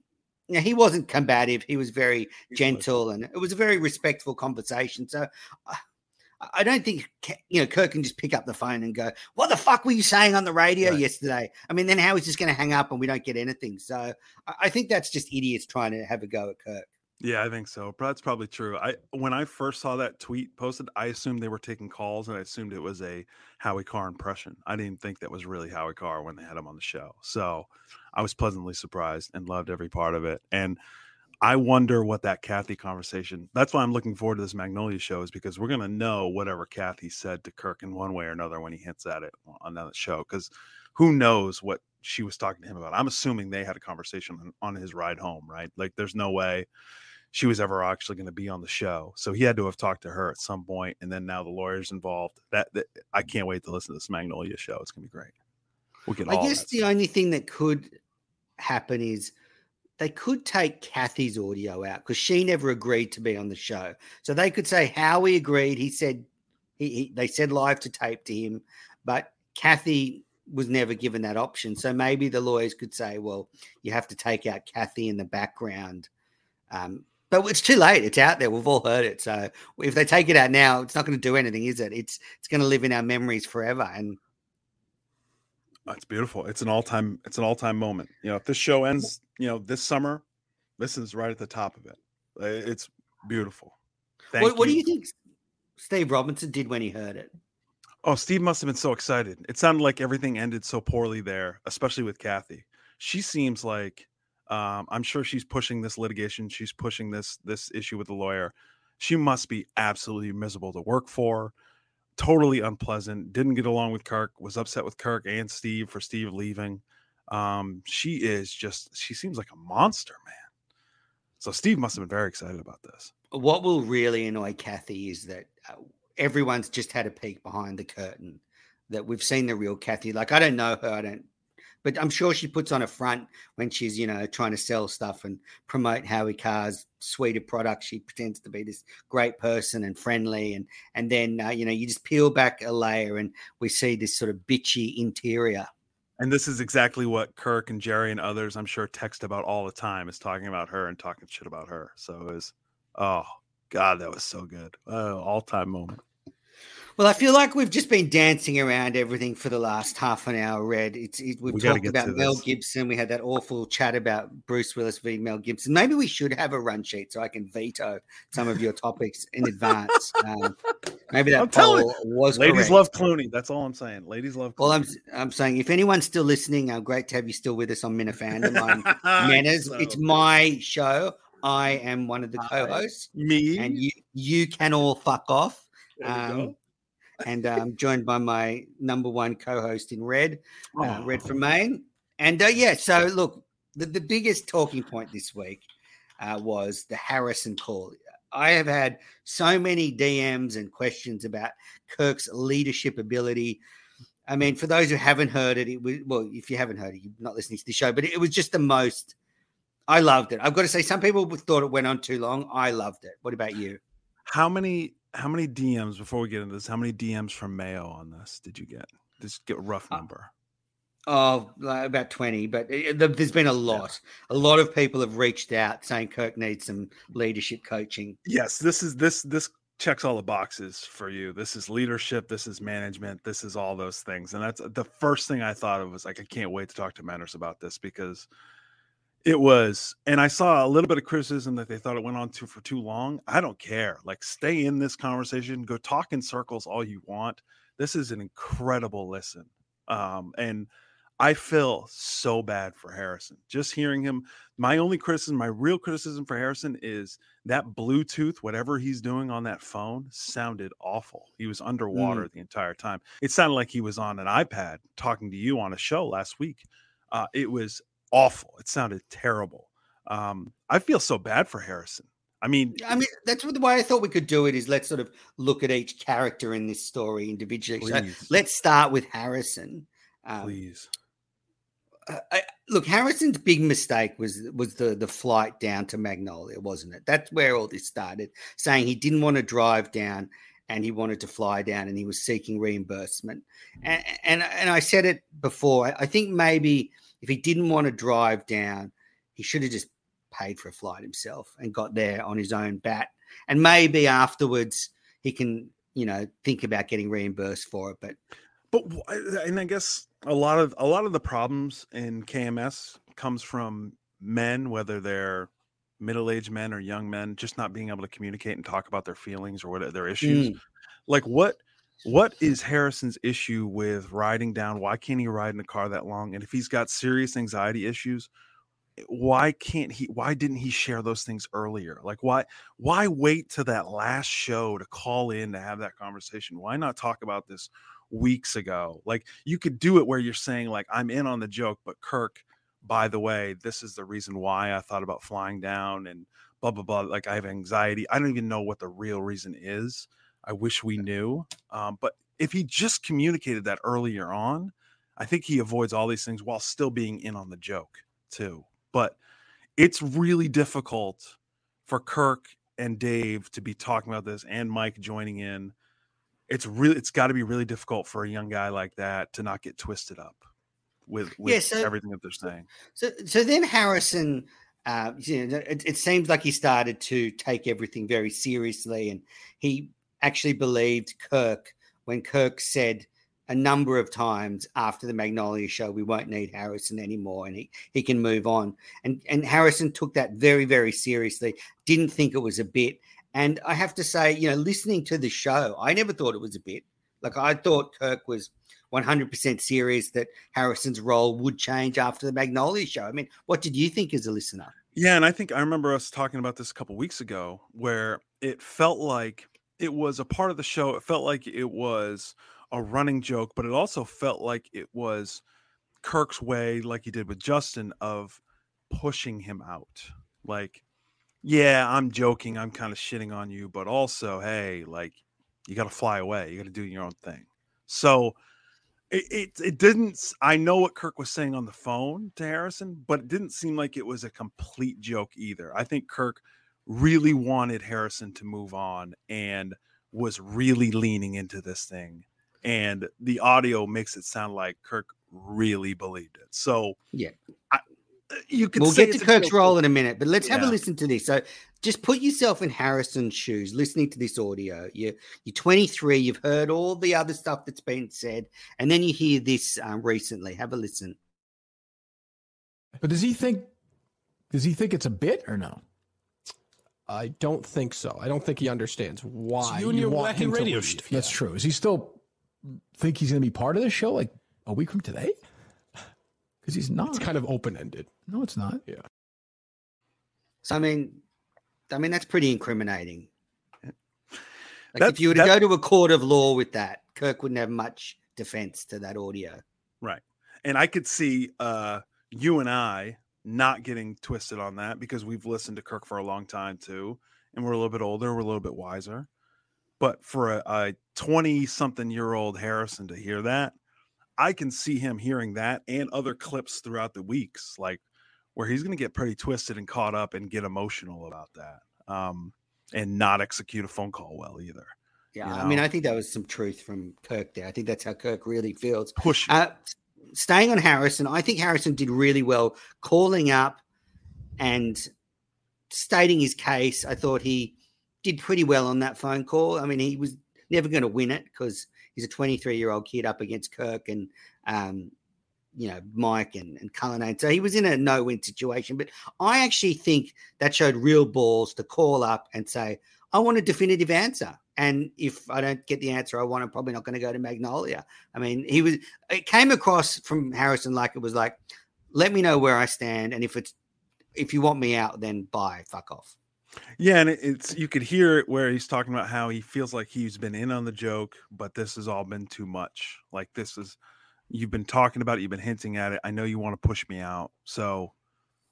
you know, he wasn't combative. He was very gentle, and it was a very respectful conversation. So I, I don't think, you know, Kirk can just pick up the phone and go, what the fuck were you saying on the radio right. yesterday? I mean, then Howie's just going to hang up and we don't get anything. So I think that's just idiots trying to have a go at Kirk. Yeah, I think so. That's probably true. I when I first saw that tweet posted, I assumed they were taking calls, and I assumed it was a Howie Carr impression. I didn't think that was really Howie Carr when they had him on the show. So I was pleasantly surprised and loved every part of it. And I wonder what that Kathy conversation, that's why I'm looking forward to this Magnolia show, is because we're going to know whatever Kathy said to Kirk in one way or another when he hints at it on that show, because who knows what she was talking to him about. I'm assuming they had a conversation on his ride home, right? Like there's no way she was ever actually going to be on the show. So he had to have talked to her at some point. And then now the lawyer's involved. That, that I can't wait to listen to this Magnolia show. It's going to be great. We'll get I all guess the stuff. Only thing that could happen is they could take Kathy's audio out, because she never agreed to be on the show. So they could say Howie agreed. He said, he, he they said live to tape to him, but Kathy was never given that option. So maybe the lawyers could say, well, you have to take out Kathy in the background. Um, but it's too late. It's out there. We've all heard it. So if they take it out now, it's not going to do anything, is it? It's it's going to live in our memories forever. And that's beautiful. It's an all-time, it's an all-time moment. You know, if this show ends, you know, this summer, this is right at the top of it. It's beautiful. Thank what, you. What do you think Steve Robinson did when he heard it? Oh, Steve must have been so excited. It sounded like everything ended so poorly there, especially with Kathy. She seems like, um, I'm sure she's pushing this litigation. She's pushing this this issue with the lawyer. She must be absolutely miserable to work for, totally unpleasant, didn't get along with Kirk, was upset with Kirk and Steve for Steve leaving. Um, she is just, she seems like a monster, man. So Steve must have been very excited about this. What will really annoy Kathy is that uh, everyone's just had a peek behind the curtain, that we've seen the real Kathy. Like, I don't know her. I don't, but I'm sure she puts on a front when she's, you know, trying to sell stuff and promote Howie Carr's suite of products. She pretends to be this great person and friendly. And, and then, uh, you know, you just peel back a layer and we see this sort of bitchy interior. And this is exactly what Kirk and Jerry and others, I'm sure, text about all the time, is talking about her and talking shit about her. So it was, oh, God, that was so good. Uh, all-time moment. Well, I feel like we've just been dancing around everything for the last half an hour, Red. It's it, We've we talked about Mel Gibson. We had that awful chat about Bruce Willis v. Mel Gibson. Maybe we should have a run sheet so I can veto some of your topics in advance. Um, maybe that I'm poll was Ladies correct. Love Clooney. That's all I'm saying. Ladies love Clooney. Well, I'm, I'm saying if anyone's still listening, uh, great to have you still with us on Minifandom. I'm Manners. So it's my show. I am one of the co-hosts. Hi, me. And you, you can all fuck off. Um, and I'm um, joined by my number one co-host in Red, uh, Red from Maine. And, uh, yeah, so, look, the, the biggest talking point this week uh, was the Harrison call. I have had so many D Ms and questions about Kirk's leadership ability. I mean, for those who haven't heard it, it was, well, if you haven't heard it, you're not listening to the show, but it was just the most, I loved it. I've got to say, some people thought it went on too long. I loved it. What about you? How many, how many D Ms, before we get into this, how many D Ms from Mayo on this did you get? Just get a rough number. Oh, like about twenty, but it, there's been a lot. Yeah. A lot of people have reached out saying Kirk needs some leadership coaching. Yes, this is this this checks all the boxes for you. This is leadership. This is management. This is all those things. And that's the first thing I thought of was like, I can't wait to talk to Manners about this, because it was. And I saw a little bit of criticism that they thought it went on too for too long. I don't care. Like, stay in this conversation. Go talk in circles all you want. This is an incredible listen. Um, and I feel so bad for Harrison. Just hearing him, my only criticism, my real criticism for Harrison is that Bluetooth, whatever he's doing on that phone, sounded awful. He was underwater mm. the entire time. It sounded like he was on an iPad talking to you on a show last week. Uh, it was awful. It sounded terrible. Um, I feel so bad for Harrison. I mean, I mean, that's what, the way I thought we could do it is let's sort of look at each character in this story individually. So let's start with Harrison. Um, please. Uh, I, look, Harrison's big mistake was was the, the flight down to Magnolia, wasn't it? That's where all this started, saying he didn't want to drive down and he wanted to fly down, and he was seeking reimbursement. And and, and I said it before, I, I think maybe if he didn't want to drive down, he should have just paid for a flight himself and got there on his own bat. And maybe afterwards he can, you know, think about getting reimbursed for it. But, but and I guess a lot of, a lot of the problems in K M S comes from men, whether they're middle-aged men or young men, just not being able to communicate and talk about their feelings or what their issues. Mm. Like what, what is Harrison's issue with riding down? Why can't he ride in a car that long? And if he's got serious anxiety issues, why can't he, why didn't he share those things earlier? Like why, why wait to that last show to call in to have that conversation? Why not talk about this weeks ago? Like, you could do it where you're saying like, I'm in on the joke, but Kirk, by the way, this is the reason why I thought about flying down and blah, blah, blah. Like, I have anxiety. I don't even know what the real reason is. I wish we knew. Um, but if he just communicated that earlier on, I think he avoids all these things while still being in on the joke too. But it's really difficult for Kirk and Dave to be talking about this, and Mike joining in. It's really, it's got to be really difficult for a young guy like that to not get twisted up with, with yeah, so, everything that they're saying. So, so then Harrison, uh, you know, it, it seems like he started to take everything very seriously, and he actually believed Kirk when Kirk said a number of times after the Magnolia show, we won't need Harrison anymore, and he, he can move on. And and Harrison took that very, very seriously, didn't think it was a bit. And I have to say, you know, listening to the show, I never thought it was a bit. Like, I thought Kirk was one hundred percent serious that Harrison's role would change after the Magnolia show. I mean, what did you think as a listener? Yeah, and I think I remember us talking about this a couple of weeks ago, where it felt like it was a part of the show. It felt like it was a running joke, but it also felt like it was Kirk's way, like he did with Justin, of pushing him out. Like, yeah, I'm joking, I'm kind of shitting on you, but also, hey, like, you got to fly away. You got to do your own thing. So it, it it didn't, I know what Kirk was saying on the phone to Harrison, but it didn't seem like it was a complete joke either. I think Kirk really wanted Harrison to move on and was really leaning into this thing. And the audio makes it sound like Kirk really believed it. So yeah, I, you can. We'll say get to Kirk's joke role in a minute, but let's have yeah. a listen to this. So just put yourself in Harrison's shoes, listening to this audio. You're, you're twenty-three. You've heard all the other stuff that's been said, and then you hear this um, recently. Have a listen. But does he think? Does he think it's a bit or no? I don't think so. I don't think he understands why. So you and your wacky radio stuff. That's yeah. true. Is he still? Think he's going to be part of this show like a week from today? Because he's not. It's kind of open-ended. No, it's not. Yeah. So, I mean, I mean, that's pretty incriminating. Like that's, if you were to go to a court of law with that, Kirk wouldn't have much defense to that audio. Right. And I could see uh, you and I not getting twisted on that, because we've listened to Kirk for a long time too. And we're a little bit older. We're a little bit wiser. But for a twenty-something-year-old Harrison to hear that, I can see him hearing that and other clips throughout the weeks, like where he's going to get pretty twisted and caught up and get emotional about that, um, and not execute a phone call well either. Yeah, you know? I mean, I think that was some truth from Kirk there. I think that's how Kirk really feels. Push. Uh, staying on Harrison, I think Harrison did really well calling up and stating his case. I thought he did pretty well on that phone call. I mean, he was never going to win it because he's a twenty-three-year-old kid up against Kirk and, um, you know, Mike and, and Cullinane. So he was in a no-win situation. But I actually think that showed real balls to call up and say, I want a definitive answer. And if I don't get the answer I want, I'm probably not going to go to Magnolia. I mean, he was. It came across from Harrison like it was like, let me know where I stand, and if it's if you want me out, then bye, fuck off. Yeah, and it's you could hear it where he's talking about how he feels like he's been in on the joke, but this has all been too much. Like this is, you've been talking about it, you've been hinting at it. I know you want to push me out, so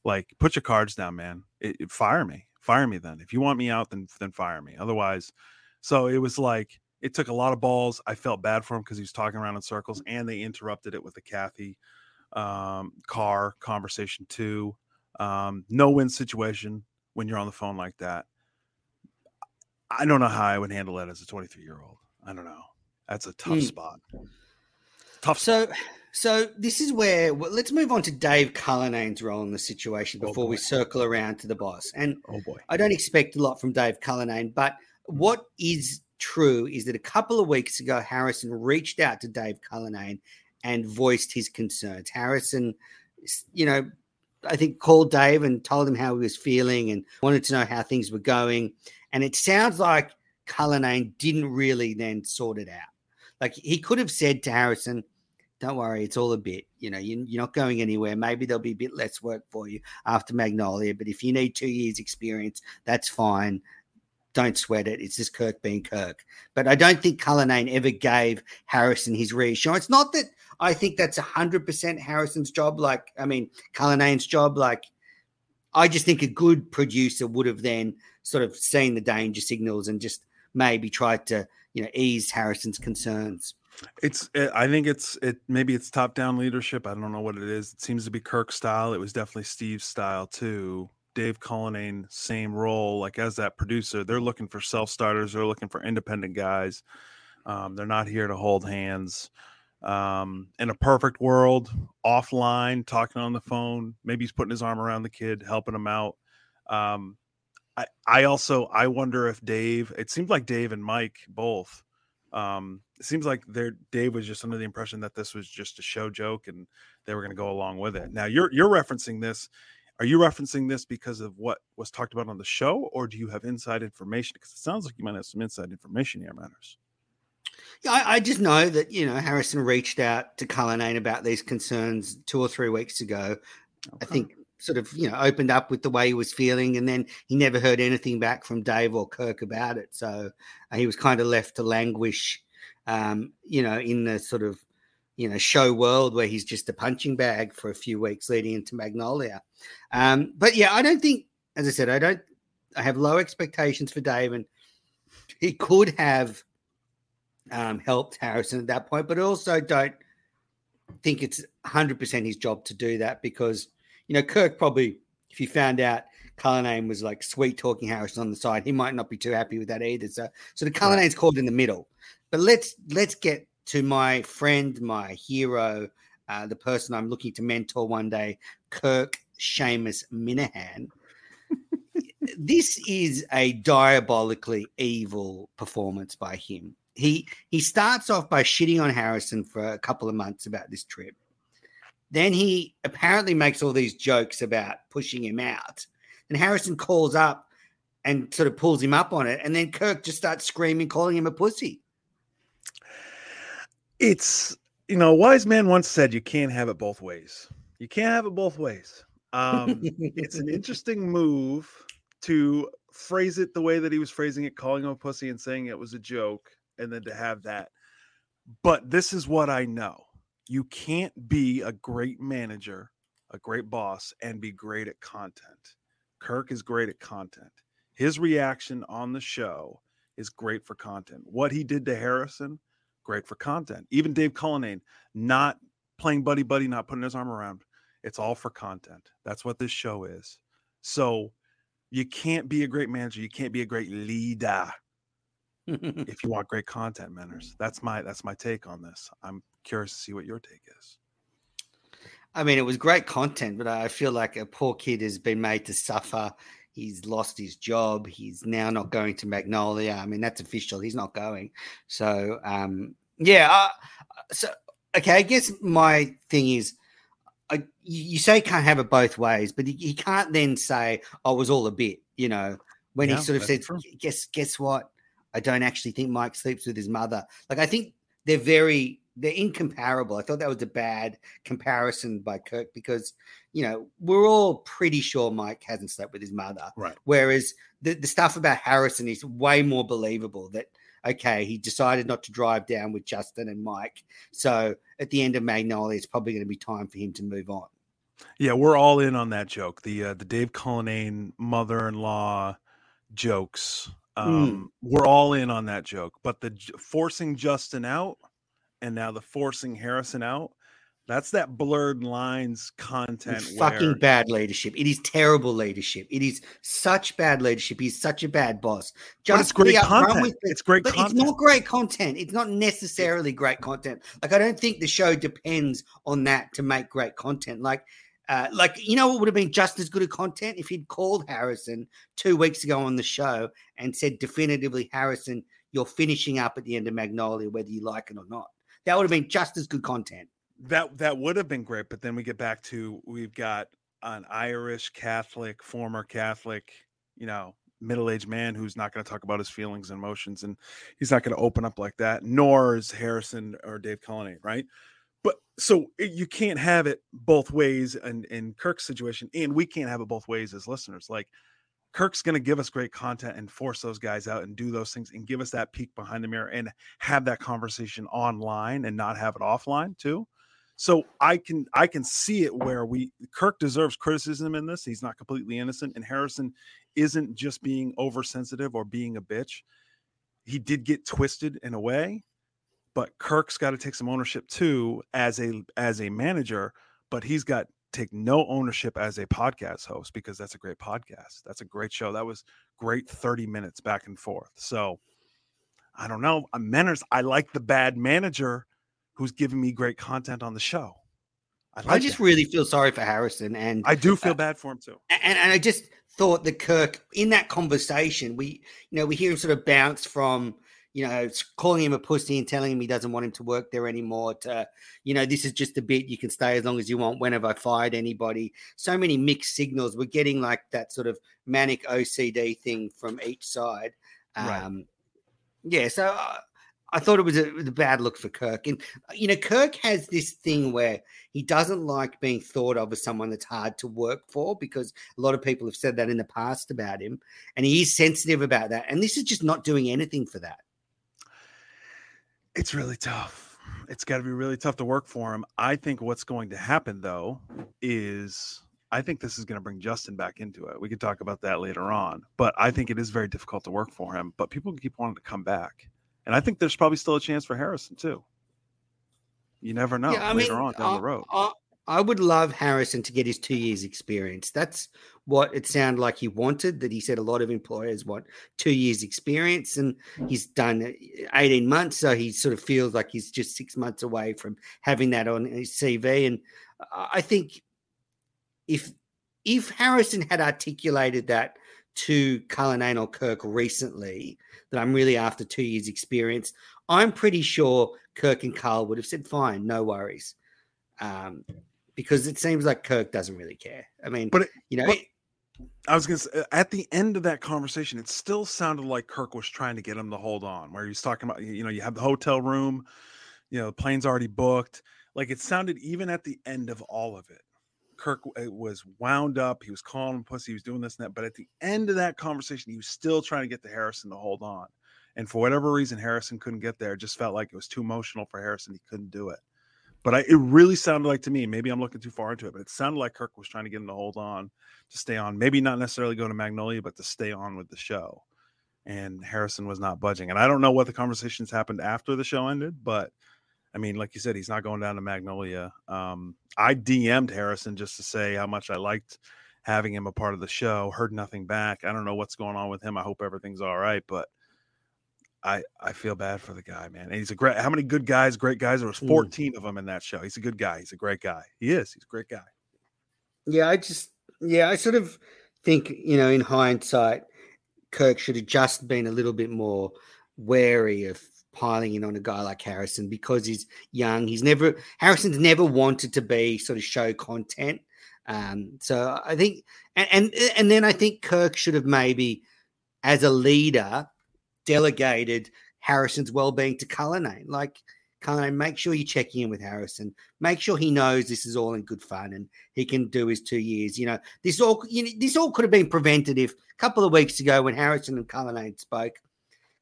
like put your cards down, man. It, it, fire me, fire me then. If you want me out, then then fire me. Otherwise. So it was like, it took a lot of balls. I felt bad for him because he was talking around in circles, and they interrupted it with the Kathy um, Carr conversation too. Um, no win situation when you're on the phone like that. I don't know how I would handle that as a twenty-three-year-old. I don't know. That's a tough mm. spot. Tough so, spot. So this is where, well, let's move on to Dave Cullinane's role in the situation before oh we circle around to the boss. And oh boy, I don't expect a lot from Dave Cullinane, but what is true is that a couple of weeks ago, Harrison reached out to Dave Cullinane and voiced his concerns. Harrison, you know, I think called Dave and told him how he was feeling and wanted to know how things were going. And it sounds like Cullinane didn't really then sort it out. Like he could have said to Harrison, don't worry, it's all a bit, you know, you, you're not going anywhere. Maybe there'll be a bit less work for you after Magnolia, but if you need two years experience, that's fine. Don't sweat it. It's just Kirk being Kirk. But I don't think Cullinane ever gave Harrison his reassurance. Not that I think that's one hundred percent Harrison's job, like, I mean, Cullinane's job. Like, I just think a good producer would have then sort of seen the danger signals and just maybe tried to, you know, ease Harrison's concerns. It's, I think it's, it maybe it's top-down leadership. I don't know what it is. It seems to be Kirk's style. It was definitely Steve's style too. Dave Cullinane, same role, like as that producer, they're looking for self-starters. They're looking for independent guys. Um, they're not here to hold hands. Um, in a perfect world, offline, talking on the phone, maybe he's putting his arm around the kid, helping him out. Um, I, I also, I wonder if Dave, it seemed like Dave and Mike both, um, it seems like their Dave was just under the impression that this was just a show joke and they were going to go along with it. Now you're, you're referencing this. Are you referencing this because of what was talked about on the show, or do you have inside information? Because it sounds like you might have some inside information here, Manners. Yeah, I, I just know that, you know, Harrison reached out to Cullinane about these concerns two or three weeks ago. Okay. I think sort of, you know, opened up with the way he was feeling, and then he never heard anything back from Dave or Kirk about it. So uh, he was kind of left to languish, um, you know, in the sort of, you know, show world where he's just a punching bag for a few weeks leading into Magnolia. Um, but yeah, I don't think, as I said, I don't, I have low expectations for Dave, and he could have um, helped Harrison at that point, but also don't think it's one hundred percent his job to do that because, you know, Kirk probably, if he found out Cullinane was like sweet talking Harrison on the side, he might not be too happy with that either. So, so the Cullinane's caught in the middle, but let's, let's get to my friend, my hero, uh, the person I'm looking to mentor one day, Kirk Seamus Minahan. This is a diabolically evil performance by him. He he starts off by shitting on Harrison for a couple of months about this trip. Then he apparently makes all these jokes about pushing him out. And Harrison calls up and sort of pulls him up on it. And then Kirk just starts screaming, calling him a pussy. It's, you know, a wise man once said, you can't have it both ways. You can't have it both ways. Um, it's an interesting move to phrase it the way that he was phrasing it, calling him a pussy and saying it was a joke, and then to have that. But this is what I know. You can't be a great manager, a great boss, and be great at content. Kirk is great at content. His reaction on the show is great for content. What he did to Harrison great for content. Even Dave Cullinane, not playing buddy buddy, not putting his arm around. It's all for content. That's what this show is. So you can't be a great manager, you can't be a great leader if you want great content, manners. That's my that's my take on this. I'm curious to see what your take is. I mean, it was great content, but I feel like a poor kid has been made to suffer. He's lost his job. He's now not going to Magnolia. I mean, that's official. He's not going. So, um, yeah. Uh, so, okay, I guess my thing is, I, you say you can't have it both ways, but he, he can't then say, oh, it was all a bit, you know, when yeah, he sort of said, true. guess guess what? I don't actually think Mike sleeps with his mother. Like, I think they're very... they're incomparable. I thought that was a bad comparison by Kirk because, you know, we're all pretty sure Mike hasn't slept with his mother. Right. Whereas the, the stuff about Harrison is way more believable that, okay, he decided not to drive down with Justin and Mike. So at the end of Magnolia, it's probably going to be time for him to move on. Yeah, we're all in on that joke. The uh, the Dave Cullinane mother-in-law jokes. Um, mm. We're all in on that joke. But the forcing Justin out, and now the forcing Harrison out, that's that blurred lines content. It's where... fucking bad leadership. It is terrible leadership. It is such bad leadership. He's such a bad boss. Just but it's great content. With the, it's great but content. It's not great content. It's not necessarily great content. Like, I don't think the show depends on that to make great content. Like, uh, like you know what would have been just as good a content? If he'd called Harrison two weeks ago on the show and said definitively, Harrison, you're finishing up at the end of Magnolia, whether you like it or not. That would have been just as good content. That that would have been great, but then we get back to we've got an Irish Catholic, former Catholic, you know, middle-aged man who's not going to talk about his feelings and emotions, and he's not going to open up like that, nor is Harrison or Dave Cullinane, right? But so you can't have it both ways in, in Kirk's situation, and we can't have it both ways as listeners. Like, Kirk's going to give us great content and force those guys out and do those things and give us that peek behind the mirror and have that conversation online and not have it offline too. So I can, I can see it where we Kirk deserves criticism in this. He's not completely innocent. And Harrison isn't just being oversensitive or being a bitch. He did get twisted in a way, but Kirk's got to take some ownership too as a, as a manager, but he's got take no ownership as a podcast host because that's a great podcast. That's a great show. That was great thirty minutes back and forth. So I don't know. I'm manners. I like the bad manager who's giving me great content on the show. I, like I just that. really feel sorry for Harrison. And I do feel uh, bad for him too. And, and I just thought that Kirk in that conversation, we, you know, we hear him sort of bounce from, you know, calling him a pussy and telling him he doesn't want him to work there anymore to, you know, this is just a bit, you can stay as long as you want. When have I fired anybody? So many mixed signals. We're getting like that sort of manic O C D thing from each side. Um, right. Yeah, so I, I thought it was, a, it was a bad look for Kirk. And, you know, Kirk has this thing where he doesn't like being thought of as someone that's hard to work for because a lot of people have said that in the past about him, and he is sensitive about that. And this is just not doing anything for that. It's really tough. It's got to be really tough to work for him. I think what's going to happen, though, is I think this is going to bring Justin back into it. We could talk about that later on. But I think it is very difficult to work for him. But people keep wanting to come back. And I think there's probably still a chance for Harrison, too. You never know yeah, later mean, on down I, the road. I, I would love Harrison to get his two years experience. That's what it sounded like he wanted, that he said a lot of employers want two years experience, and he's done eighteen months. So he sort of feels like he's just six months away from having that on his C V. And I think if, if Harrison had articulated that to Cullinane or Kirk recently, that I'm really after two years experience, I'm pretty sure Kirk and Carl would have said, fine, no worries. Um, Because it seems like Kirk doesn't really care. I mean, but it, you know, but I was going to say at the end of that conversation, it still sounded like Kirk was trying to get him to hold on, where he's talking about, you know, you have the hotel room, you know, the plane's already booked. Like it sounded even at the end of all of it, Kirk it was wound up. He was calling him pussy. He was doing this and that. But at the end of that conversation, he was still trying to get the Harrison to hold on. And for whatever reason, Harrison couldn't get there. It just felt like it was too emotional for Harrison. He couldn't do it. But I, it really sounded like to me, maybe I'm looking too far into it, but it sounded like Kirk was trying to get him to hold on, to stay on. Maybe not necessarily go to Magnolia, but to stay on with the show. and Harrison was not budging. And I don't know what the conversations happened after the show ended, but I mean, like you said, he's not going down to Magnolia. Um, I D M'd Harrison just to say how much I liked having him a part of the show. Heard nothing back. I don't know what's going on with him. I hope everything's all right, but I I feel bad for the guy, man. And he's a great. How many good guys, great guys? There was fourteen Ooh. Of them in that show. He's a good guy. He's a great guy. He is. He's a great guy. Yeah, I just yeah, I sort of think, you know, in hindsight, Kirk should have just been a little bit more wary of piling in on a guy like Harrison because he's young. He's never Harrison's never wanted to be sort of show content. Um, so I think, and, and and then I think Kirk should have maybe, as a leader, delegated Harrison's well-being to Cullinane. Like, Cullinane, make sure you're checking in with Harrison. Make sure he knows this is all in good fun and he can do his two years. You know, this all you know, this all could have been prevented if a couple of weeks ago when Harrison and Cullinane spoke,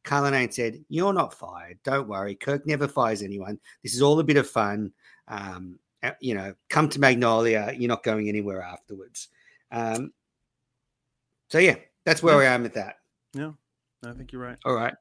Cullinane said, "You're not fired. Don't worry. Kirk never fires anyone. This is all a bit of fun. Um, you know, come to Magnolia. You're not going anywhere afterwards." Um, so, yeah, that's where yeah. I am with that. Yeah. I think you're right. All right.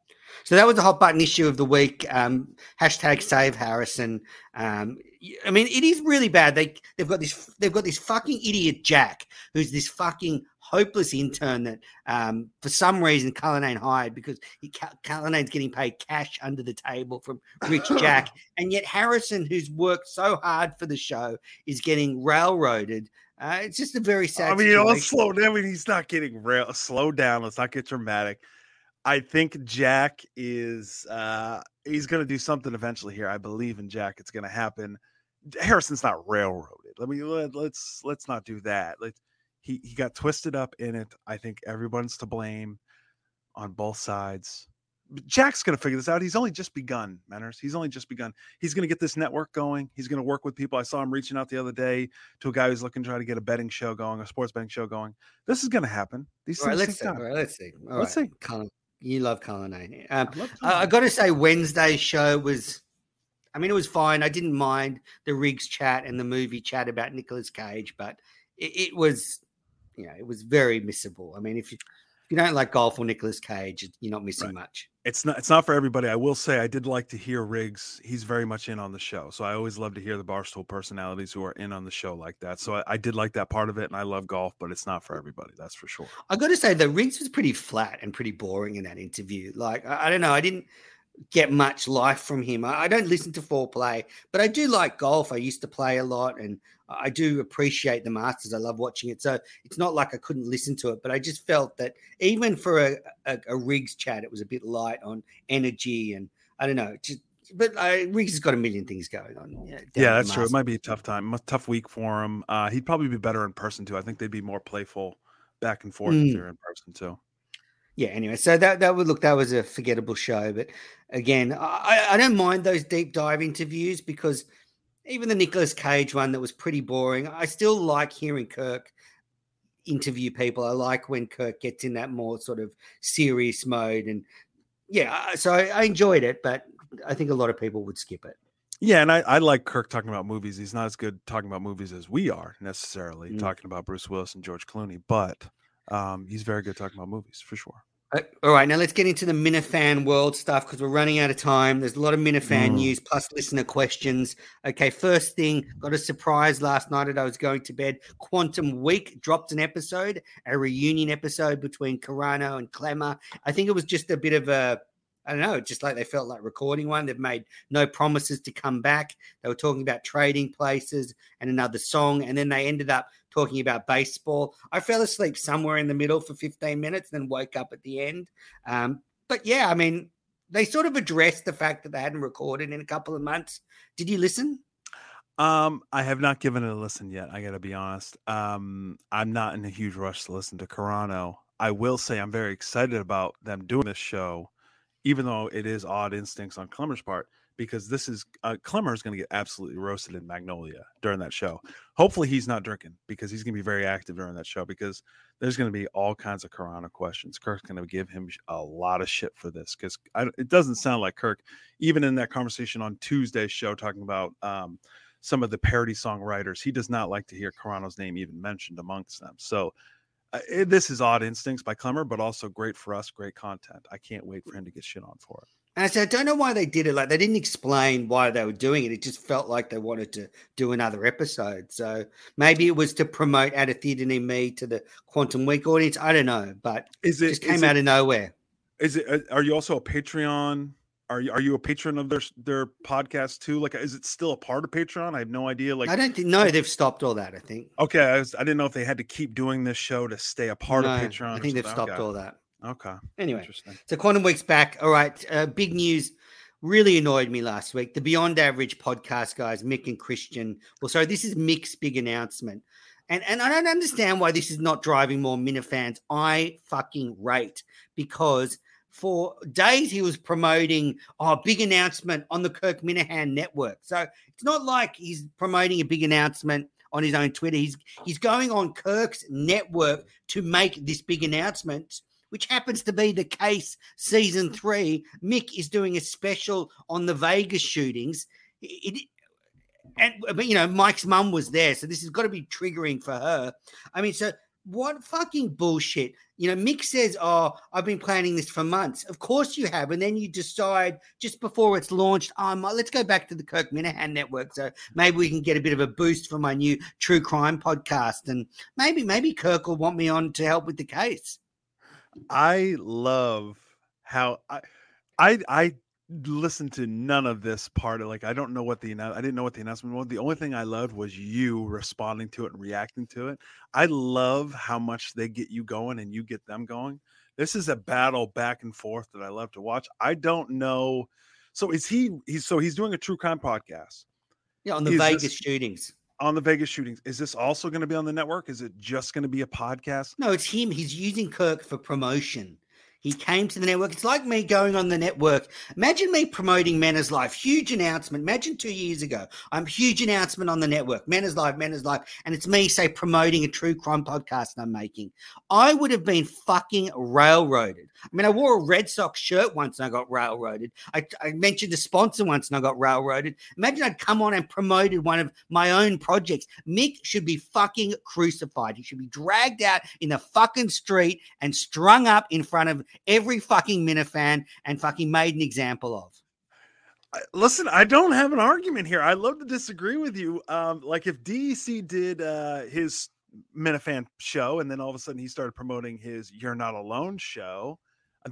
So that was the hot button issue of the week. Um, hashtag save Harrison. Um, I mean, it is really bad. They they've got this they've got this fucking idiot Jack, who's this fucking hopeless intern that um, for some reason Cullinane hired because he, Cullinane's getting paid cash under the table from rich Jack, and yet Harrison, who's worked so hard for the show, is getting railroaded. Uh, it's just a very sad. I mean, all slow down. I mean, he's not getting rail. Slow down. Let's not get dramatic. I think Jack is uh, – he's going to do something eventually here. I believe in Jack. It's going to happen. Harrison's not railroaded. Let me let, let's let's not do that. Let's, he he got twisted up in it. I think everyone's to blame on both sides. But Jack's going to figure this out. He's only just begun, Manners. He's only just begun. He's going to get this network going. He's going to work with people. I saw him reaching out the other day to a guy who's looking to try to get a betting show going, a sports betting show going. This is going to happen. These all things right, let's see. All right, let's see. All let's right. see. Calm. You love Cullinane. Um, I, I got to say Wednesday's show was, I mean, it was fine. I didn't mind the Riggs chat and the movie chat about Nicolas Cage, but it, it was, you know, it was very missable. I mean, if you if you don't like golf or Nicolas Cage, you're not missing right. much. It's not it's not for everybody. I will say I did like to hear Riggs. He's very much in on the show. So I always love to hear the Barstool personalities who are in on the show like that. So I, I did like that part of it, and I love golf, but it's not for everybody. That's for sure. I got to say that Riggs was pretty flat and pretty boring in that interview. Like, I, I don't know. I didn't get much life from him. I, I don't listen to foreplay, but I do like golf. I used to play a lot, and I do appreciate the Masters. I love watching it. So it's not like I couldn't listen to it, but I just felt that even for a, a, a Riggs chat, it was a bit light on energy and I don't know. Just, but I, Riggs has got a million things going on. You know, yeah, that's true. It might be a tough time, a tough week for him. Uh, he'd probably be better in person too. I think they'd be more playful back and forth mm. if they're in person too. Yeah, anyway, so that, that would look, that was a forgettable show. But again, I, I don't mind those deep dive interviews because even the Nicolas Cage one that was pretty boring. I still like hearing Kirk interview people. I like when Kirk gets in that more sort of serious mode. And, yeah, so I enjoyed it, but I think a lot of people would skip it. Yeah, and I, I like Kirk talking about movies. He's not as good talking about movies as we are necessarily, mm. talking about Bruce Willis and George Clooney, but um, he's very good talking about movies for sure. All right, now let's get into the Minifan world stuff because we're running out of time. There's a lot of Minifan mm. news plus listener questions. Okay, first thing, got a surprise last night as I was going to bed. Quantum Week dropped an episode, a reunion episode between Carano and Clemmer. I think it was just a bit of a, I don't know, just like they felt like recording one. They've made no promises to come back. They were talking about Trading Places and another song, and then they ended up talking about baseball. I fell asleep somewhere in the middle for fifteen minutes, then woke up at the end. Um, but, yeah, I mean, they sort of addressed the fact that they hadn't recorded in a couple of months. Did you listen? Um, I have not given it a listen yet, I got to be honest. Um, I'm not in a huge rush to listen to Carano. I will say I'm very excited about them doing this show, even though it is odd instincts on Clemmer's part. Because this is uh, Clemmer is going to get absolutely roasted in Magnolia during that show. Hopefully he's not drinking because he's going to be very active during that show because there's going to be all kinds of Carano questions. Kirk's going to give him a lot of shit for this because it doesn't sound like Kirk, even in that conversation on Tuesday's show talking about um, some of the parody songwriters, he does not like to hear Carano's name even mentioned amongst them. So Uh, it, this is Odd Instincts by Clemmer, but also great for us, great content. I can't wait for him to get shit on for it. And I said, I don't know why they did it. Like, they didn't explain why they were doing it. It just felt like they wanted to do another episode. So maybe it was to promote Out of Theatre Near Me to the Quantum Week audience. I don't know, but is it, it just came out it, of nowhere. Is it? Are you also a Patreon? Are you, are you a patron of their their podcast too? Like, is it still a part of Patreon? I have no idea. Like, I don't think no, they've stopped all that. I think. Okay, I, was, I didn't know if they had to keep doing this show to stay a part no, of Patreon. I think they've stopped okay. all that. Okay. Anyway, so Quantum Week's back. All right, uh, big news. Really annoyed me last week. The Beyond Average podcast guys, Mick and Christian. Well, sorry, this is Mick's big announcement, and and I don't understand why this is not driving more Minifans. I fucking rate because. For days, he was promoting a oh, big announcement on the Kirk Minahan network. So it's not like he's promoting a big announcement on his own Twitter. He's he's going on Kirk's network to make this big announcement, which happens to be the case season three. Mick is doing a special on the Vegas shootings. It, it, and but, you know, Mike's mum was there, so this has got to be triggering for her. I mean, so... What fucking bullshit. You know, Mick says, oh, I've been planning this for months. Of course you have. And then you decide just before it's launched, oh, my, let's go back to the Kirk Minahan network. So maybe we can get a bit of a boost for my new true crime podcast. And maybe, maybe Kirk will want me on to help with the case. I love how I, I, I listened to none of this part of like, I don't know what the, I didn't know what the announcement was. The only thing I loved was you responding to it and reacting to it. I love how much they get you going and you get them going. This is a battle back and forth that I love to watch. I don't know. So is he, he's, so he's doing a true crime podcast. Yeah. On the Vegas shootings. On the Vegas shootings. Is this also going to be on the network? Is it just going to be a podcast? No, it's him. He's using Kirk for promotion. He came to the network. It's like me going on the network. Imagine me promoting Mena's Life. Huge announcement. Imagine two years ago. I'm huge announcement on the network. Mena's Life, Mena's Life. And it's me, say, promoting a true crime podcast I'm making. I would have been fucking railroaded. I mean, I wore a Red Sox shirt once and I got railroaded. I, I mentioned a sponsor once and I got railroaded. Imagine I'd come on and promoted one of my own projects. Mick should be fucking crucified. He should be dragged out in the fucking street and strung up in front of every fucking Minifan and fucking made an example of. Listen, I don't have an argument here. I love to disagree with you. Um, like if D E C did uh, his Minifan show and then all of a sudden he started promoting his You're Not Alone show,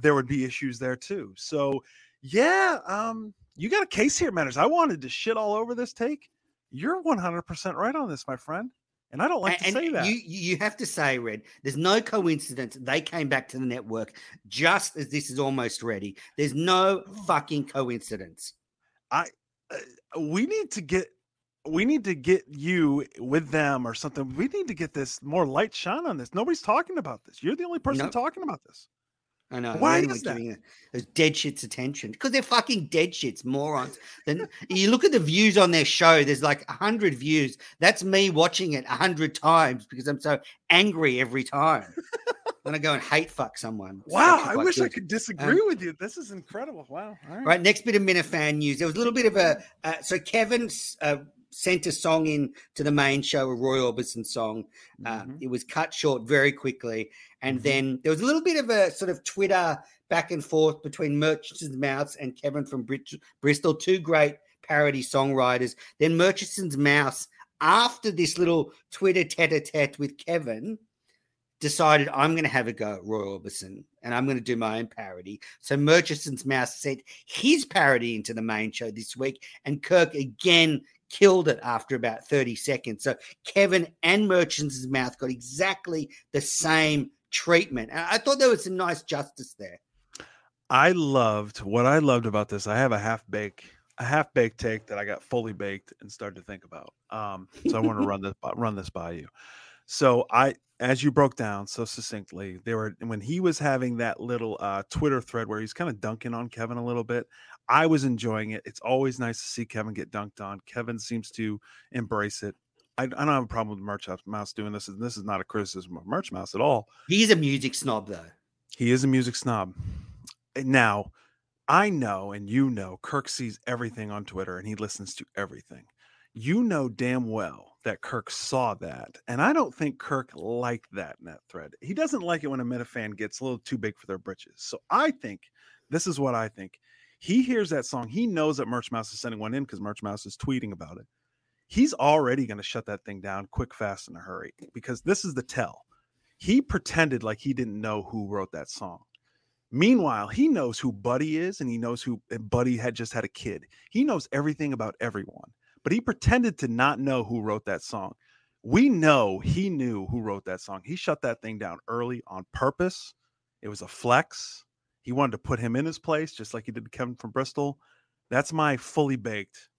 there would be issues there too. So yeah, um, you got a case here, Matters. I wanted to shit all over this take. You're one hundred percent right on this, my friend. And I don't like and, to say that. You, you have to say, Red, there's no coincidence. They came back to the network just as this is almost ready. There's no fucking coincidence. I, uh, we need to get, we need to get you with them or something. We need to get this more light shine on this. Nobody's talking about this. You're the only person nope. talking about this. I know. Why is that? Giving those dead shits attention because they're fucking dead shits, morons. Then you look at the views on their show. There's like a hundred views. That's me watching it a hundred times because I'm so angry every time. When I go and hate fuck someone. Wow, I wish good. I could disagree um, with you. This is incredible. Wow. All right. Right. Next bit of Minifan news. There was a little bit of a uh, so Kevin's. Uh, sent a song in to the main show, a Roy Orbison song. Uh, mm-hmm. It was cut short very quickly. And mm-hmm. then there was a little bit of a sort of Twitter back and forth between Murchison's Mouse and Kevin from Brit- Bristol, two great parody songwriters. Then Murchison's Mouse, after this little Twitter tete-a-tete with Kevin, decided I'm going to have a go at Roy Orbison and I'm going to do my own parody. So Murchison's Mouse sent his parody into the main show this week and Kirk again killed it after about thirty seconds. So Kevin and Murchison's Mouse got exactly the same treatment. And I thought there was some nice justice there. I loved what I loved about this. I have a half baked, a half baked take that I got fully baked and started to think about. Um, so I want to run this, run this by you. So I, as you broke down so succinctly, there were, when he was having that little uh, Twitter thread where he's kind of dunking on Kevin a little bit, I was enjoying it. It's always nice to see Kevin get dunked on. Kevin seems to embrace it. I, I don't have a problem with Merch Mouse doing this. And this is not a criticism of Merch Mouse at all. He's a music snob, though. He is a music snob. Now, I know, and you know, Kirk sees everything on Twitter, and he listens to everything. You know damn well that Kirk saw that. And I don't think Kirk liked that in that thread. He doesn't like it when a Minifan gets a little too big for their britches. So I think, this is what I think. He hears that song. He knows that Merch Mouse is sending one in because Merch Mouse is tweeting about it. He's already going to shut that thing down quick, fast, in a hurry, because this is the tell. He pretended like he didn't know who wrote that song. Meanwhile, he knows who Buddy is, and he knows who Buddy had just had a kid. He knows everything about everyone, but he pretended to not know who wrote that song. We know he knew who wrote that song. He shut that thing down early on purpose. It was a flex. He wanted to put him in his place, just like he did Kevin from Bristol. That's my fully baked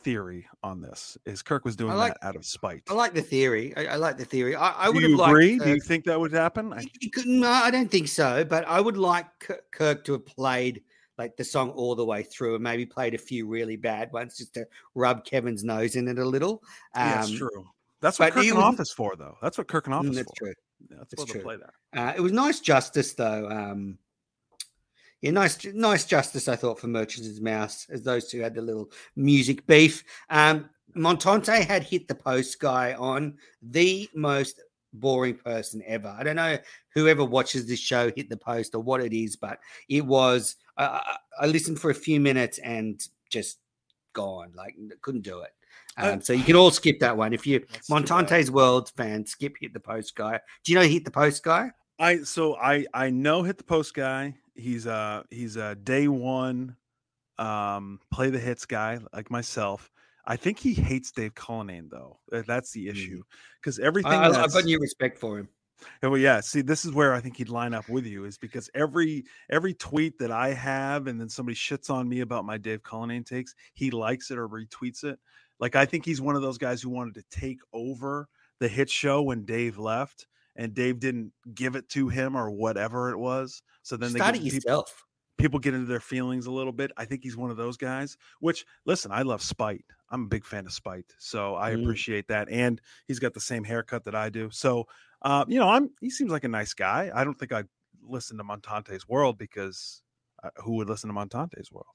theory on this, is Kirk was doing like, that out of spite. I like the theory. I, I like the theory. I, I would have liked. Do you agree? Uh, Do you think that would happen? I, no, I don't think so. But I would like Kirk to have played like the song all the way through, and maybe played a few really bad ones just to rub Kevin's nose in it a little. Um, yeah, that's true. That's what Kirk and Off is for, though. That's what Kirk and Off is for. That's true. Yeah, that's true. Play that. Uh, it was nice justice, though. Um, Yeah, nice, nice justice, I thought, for Murchison's Mouse, as those two had the little music beef. Um, Montante had Hit the Post guy on, the most boring person ever. I don't know whoever watches this show Hit the Post or what it is, but it was uh, I listened for a few minutes and just gone, like couldn't do it. Um, so you can all skip that one. If you Montante's World fan, skip Hit the Post guy. Do you know Hit the Post guy? I so I I know Hit the Post guy. He's uh he's a day one um play the hits guy like myself. I think he hates Dave Cullinane, though. That's the issue, because everything I, I've got new respect for him. And well, yeah, see, this is where I think he'd line up with you, is because every every tweet that I have, and then somebody shits on me about my Dave Cullinane takes, he likes it or retweets it. Like, I think he's one of those guys who wanted to take over the hit show when Dave left, and Dave didn't give it to him or whatever it was. So then they get people, people get into their feelings a little bit. I think he's one of those guys, which, listen, I love spite. I'm a big fan of spite. So I mm. appreciate that. And he's got the same haircut that I do. So, uh, you know, I'm, he seems like a nice guy. I don't think I'd listen to Montante's World, because uh, who would listen to Montante's World?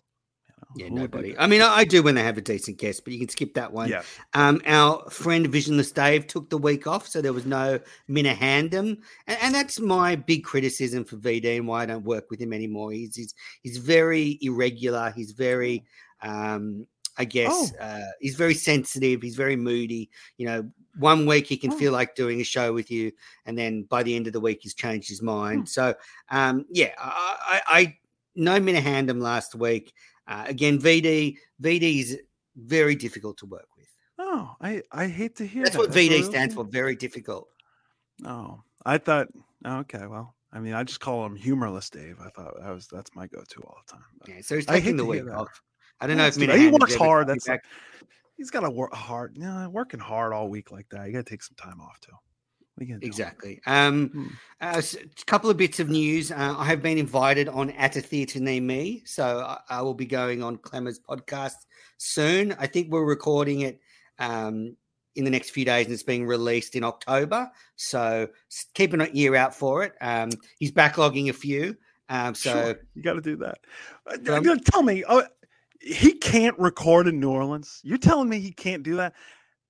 Yeah, nobody. I mean, I do when they have a decent guest, but you can skip that one. Yeah. Um, our friend Visionless Dave took the week off, so there was no Minifandom, and, and that's my big criticism for V D and why I don't work with him anymore. He's he's, he's very irregular. He's very, um, I guess, oh. uh, he's very sensitive. He's very moody. You know, one week he can oh. feel like doing a show with you, and then by the end of the week he's changed his mind. Hmm. So, um, yeah, I, I, I no Minifandom last week. Uh, again, V D V D is very difficult to work with. Oh, I, I hate to hear that's that. What that's V D really stands for. Very difficult. Oh, I thought. Oh, okay, well, I mean, I just call him Humorless Dave. I thought that was that's my go-to all the time. Yeah, so he's taking the week off. I don't know if he works hard. That's like, he's got to work hard. No, working hard all week like that. You got to take some time off too. Exactly. Um, hmm. uh, so a couple of bits of news. Uh, I have been invited on At a Theatre Near Me, so I, I will be going on Clemmer's podcast soon. I think we're recording it um, in the next few days, and it's being released in October. So keep an ear out for it. Um, he's backlogging a few. Um, so sure. You got to do that. Um, Tell me, oh, he can't record in New Orleans? You're telling me he can't do that?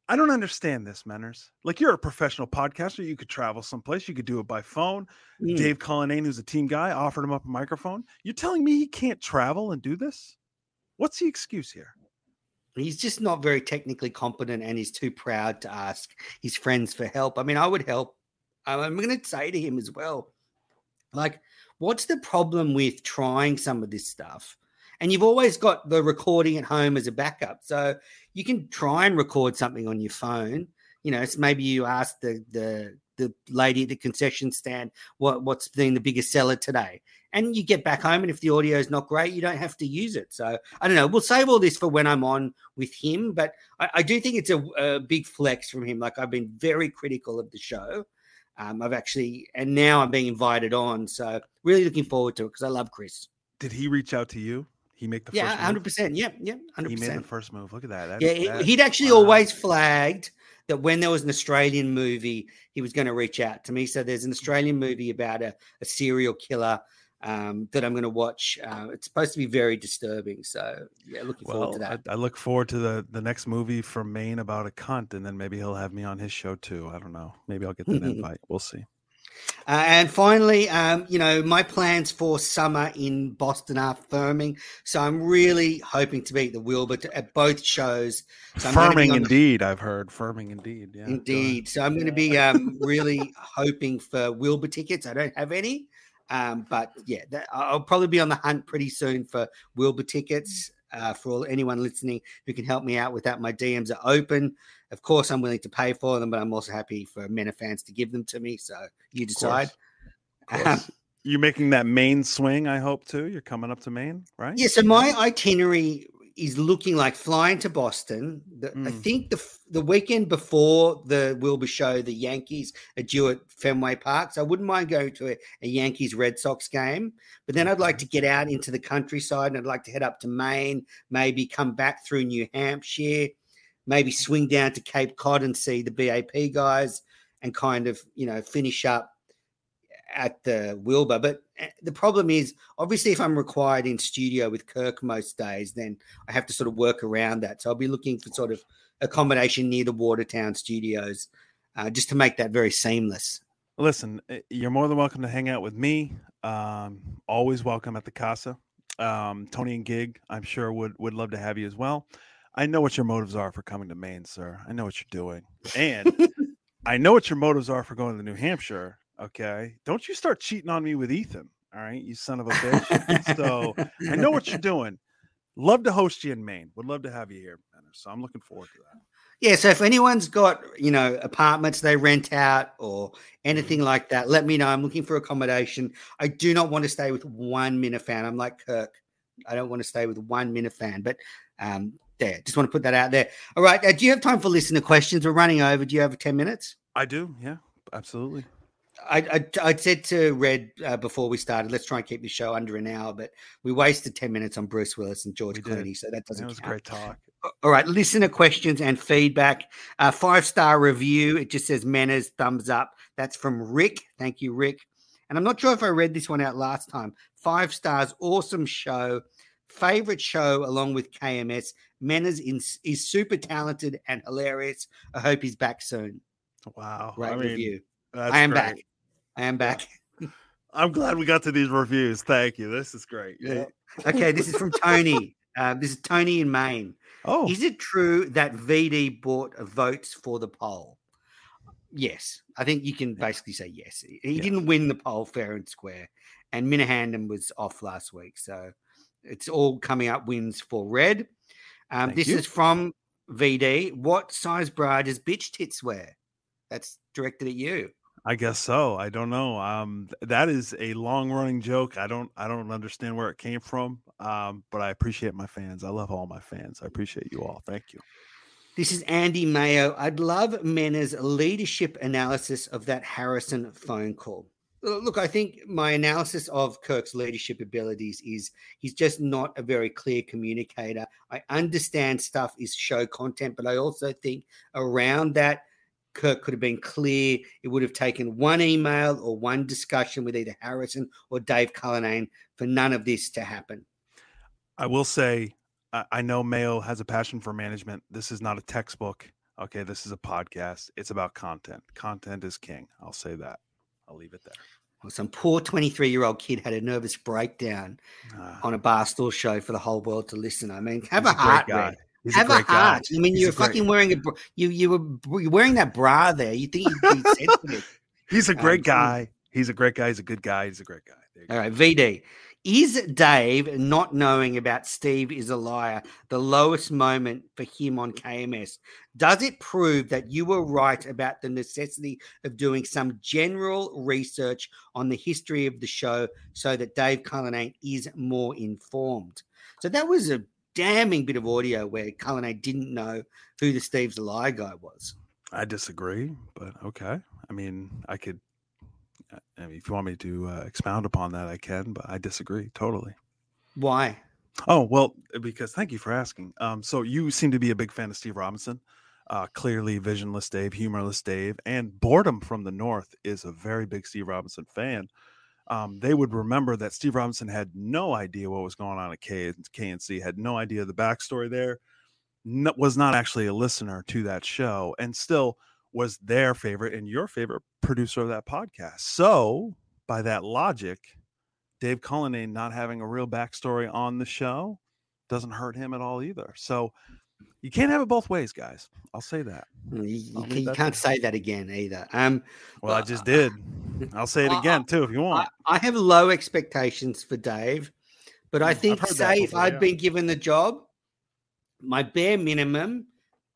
I don't understand this, Menners. Like, you're a professional podcaster. You could travel someplace. You could do it by phone. Mm. Dave Cullinane, who's a team guy, offered him up a microphone. You're telling me he can't travel and do this? What's the excuse here? He's just not very technically competent, and he's too proud to ask his friends for help. I mean, I would help. I'm going to say to him as well, like, what's the problem with trying some of this stuff? And you've always got the recording at home as a backup. So you can try and record something on your phone. You know, it's maybe you ask the the the lady at the concession stand what, what's been the biggest seller today. And you get back home, and if the audio is not great, you don't have to use it. So I don't know. We'll save all this for when I'm on with him. But I, I do think it's a, a big flex from him. Like, I've been very critical of the show. Um, I've actually – and now I'm being invited on. So really looking forward to it, because I love Chris. Did he reach out to you? He make the yeah, first move? one hundred percent. Yeah, yeah, one hundred percent. He made the first move. Look at that. that yeah, that, he'd actually wow. always flagged that when there was an Australian movie, he was going to reach out to me. So there's an Australian movie about a, a serial killer um, that I'm going to watch. Uh, it's supposed to be very disturbing. So, yeah, looking well, forward to that. I, I look forward to the, the next movie from Maine about a cunt, and then maybe he'll have me on his show too. I don't know. Maybe I'll get that invite. We'll see. Uh, and finally, um, you know, my plans for summer in Boston are firming. So I'm really hoping to be at the Wilbur to, at both shows. So I'm firming indeed, the, I've heard. Firming indeed. Yeah, indeed. So I'm going to be um, really hoping for Wilbur tickets. I don't have any. Um, but, yeah, that, I'll probably be on the hunt pretty soon for Wilbur tickets. Uh, for all, anyone listening who can help me out with that, my D Ms are open. Of course, I'm willing to pay for them, but I'm also happy for Minifans to give them to me. So you decide. Of course. Of course. Um, You're making that Maine swing, I hope, too. You're coming up to Maine, right? Yeah, so my itinerary is looking like flying to Boston. The, mm. I think the the weekend before the Wilbur show, the Yankees are due at Fenway Park. So I wouldn't mind going to a, a Yankees-Red Sox game. But then I'd like to get out into the countryside, and I'd like to head up to Maine, maybe come back through New Hampshire, maybe swing down to Cape Cod and see the B A P guys and kind of, you know, finish up at the Wilbur. But the problem is, obviously, if I'm required in studio with Kirk most days, then I have to sort of work around that. So I'll be looking for sort of accommodation near the Watertown studios uh, just to make that very seamless. Listen, you're more than welcome to hang out with me. Um, always welcome at the Casa. Um, Tony and Gig, I'm sure, would, would love to have you as well. I know what your motives are for coming to Maine, sir. I know what you're doing. And I know what your motives are for going to New Hampshire. Okay, don't you start cheating on me with Ethan, all right, you son of a bitch. So I know what you're doing. Love to host you in Maine. Would love to have you here, so I'm looking forward to that. Yeah, so if anyone's got, you know, apartments they rent out or anything like that, let me know. I'm looking for accommodation. I do not want to stay with one Minifan. I'm like Kirk. I don't want to stay with one Minifan, but um, there. Just want to put that out there. All right, uh, do you have time for listener questions? We're running over. Do you have ten minutes? I do, yeah, absolutely. I, I I said to Red uh, before we started, let's try and keep the show under an hour, but we wasted ten minutes on Bruce Willis and George Clooney, so that doesn't count. That was a great talk. All right, listener questions and feedback. Uh, five-star review. It just says manners, thumbs up. That's from Rick. Thank you, Rick. And I'm not sure if I read this one out last time. Five stars, awesome show. Favorite show along with K M S. Manners is, is super talented and hilarious. I hope he's back soon. Wow. Great I mean, review. I am great. back. I am back. I'm glad we got to these reviews. Thank you. This is great. Yeah. Okay, this is from Tony. Uh, this is Tony in Maine. Oh. Is it true that V D bought votes for the poll? Yes. I think you can basically say yes. He yeah. didn't win the poll fair and square, and Minifandom was off last week. So it's all coming up wins for Red. Um, this you. is from V D. What size bra does bitch tits wear? That's directed at you. I guess so. I don't know. Um, that is a long-running joke. I don't. I don't understand where it came from. Um, but I appreciate my fans. I love all my fans. I appreciate you all. Thank you. This is Andy Mayo. I'd love Mena's leadership analysis of that Harrison phone call. Look, I think my analysis of Kirk's leadership abilities is he's just not a very clear communicator. I understand stuff is show content, but I also think around that, Kirk could have been clear. It would have taken one email or one discussion with either Harrison or Dave Cullinane for none of this to happen. I will say, I know Mayo has a passion for management. This is not a textbook. Okay, this is a podcast. It's about content. Content is king. I'll say that. I'll leave it there. Well, some poor twenty-three-year-old kid had a nervous breakdown uh, on a Barstool show for the whole world to listen. I mean, have a heart, Red. He's Have a, a heart. Guy. I mean, He's you're fucking guy. wearing a bra. You you were you're wearing that bra there. You think you'd be sensitive? He's a great um, guy. He's a great guy. He's a good guy. He's a great guy. There you All go. right, V D. Is Dave not knowing about Steve is a liar the lowest moment for him on K M S? Does it prove that you were right about the necessity of doing some general research on the history of the show so that Dave Cullinane is more informed? So that was a damning bit of audio where Cullinane didn't know who the Steve's a Lie guy was. I disagree, but okay. I mean, I could, I mean, if you want me to uh, expound upon that, I can, but I disagree totally. Why? Oh, well, because thank you for asking. Um, so you seem to be a big fan of Steve Robinson. Uh, clearly visionless Dave, humorless Dave, and boredom from the North is a very big Steve Robinson fan. um, they would remember that Steve Robinson had no idea what was going on at K and C, had no idea the backstory there, no, was not actually a listener to that show, and still was their favorite and your favorite producer of that podcast. So by that logic, Dave Cullinane not having a real backstory on the show doesn't hurt him at all either. So you can't have it both ways, guys. I'll say that. You, I'll you that can't thing. say that again either. Um, well, I just did. I'll say it again, I, too, if you want. I, I have low expectations for Dave, but I think, say, if I'd yeah. been given the job, my bare minimum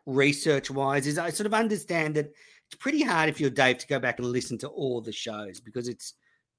research-wise is I sort of understand that it's pretty hard if you're Dave to go back and listen to all the shows because it's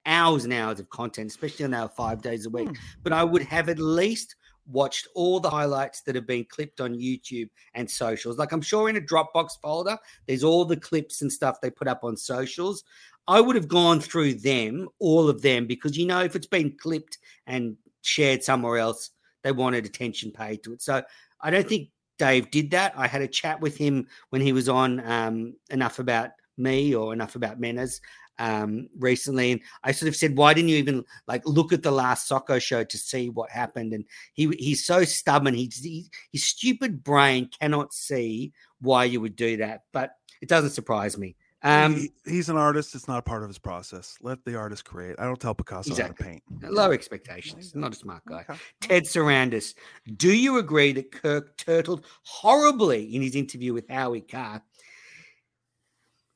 hours and hours of content, especially on our five days a week. Hmm. But I would have at least watched all the highlights that have been clipped on YouTube and socials. Like, I'm sure in a Dropbox folder, there's all the clips and stuff they put up on socials. I would have gone through them, all of them, because, you know, if it's been clipped and shared somewhere else, they wanted attention paid to it. So I don't think Dave did that. I had a chat with him when he was on um, Enough About Me or Enough About Menas um recently, and I sort of said, why didn't you even like look at the last Socko show to see what happened? And he he's so stubborn, he, he his stupid brain cannot see why you would do that, but it doesn't surprise me. um he, he's an artist. It's not part of his process. Let the artist create. I don't tell Picasso exactly. how to paint. Low expectations. Not a smart guy. Okay. Ted Sarandis, do you agree that Kirk turtled horribly in his interview with Howie Carr?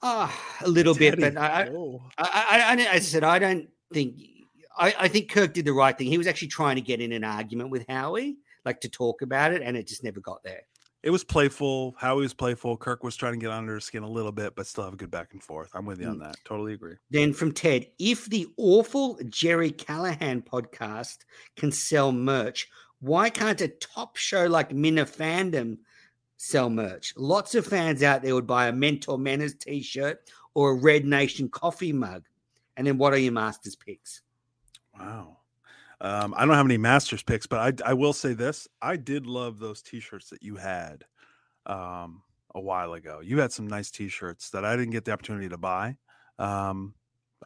Ah, oh, a little Daddy, bit, but I, oh. I, I, I, as I said, I don't think. I, I think Kirk did the right thing. He was actually trying to get in an argument with Howie, like to talk about it, and it just never got there. It was playful. Howie was playful. Kirk was trying to get under his skin a little bit, but still have a good back and forth. I'm with you mm. on that. Totally agree. Then from Ted, if the awful Jerry Callahan podcast can sell merch, why can't a top show like Minifandom sell merch? Lots of fans out there would buy a Mentor Manners t-shirt or a Red Nation coffee mug. And then what are your Masters picks? Wow. Um, I don't have any Masters picks, but I, I will say this. I did love those t-shirts that you had um, a while ago. You had some nice t-shirts that I didn't get the opportunity to buy. Um,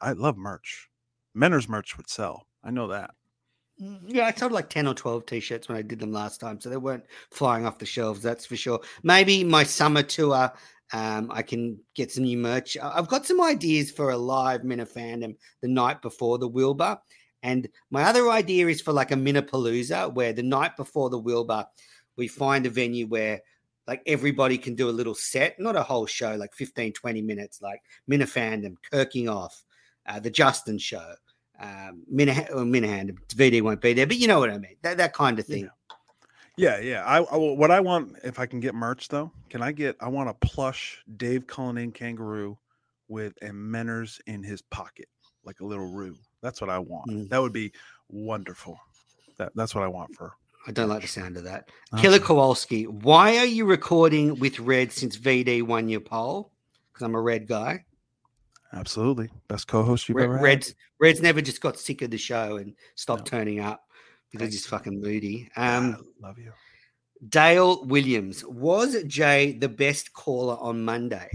I love merch. Manners merch would sell. I know that. Yeah, I sold like ten or twelve t-shirts when I did them last time, so they weren't flying off the shelves, that's for sure. Maybe my summer tour, um, I can get some new merch. I've got some ideas for a live Minifandom the night before the Wilbur, and my other idea is for like a Minipalooza, where the night before the Wilbur, we find a venue where like everybody can do a little set, not a whole show, like fifteen, twenty minutes, like Minifandom, Kirking Off, uh, the Justin Show. Um, Minah- or Minahand, V D won't be there, but you know what I mean. That that kind of thing. Yeah, yeah. yeah. I, I what I want, if I can get merch though, can I get? I want a plush Dave Cullinane kangaroo with a Menners in his pocket, like a little Roo. That's what I want. Mm. That would be wonderful. That that's what I want for. I don't like the sound of that. Uh-huh. Killer Kowalski, why are you recording with Red since V D won your poll? Because I'm a Red guy. Absolutely. Best co-host you've Red, ever had. Red's, Red's never just got sick of the show and stopped no. turning up because he's fucking moody. Um, I love you. Dale Williams, was Jay the best caller on Monday?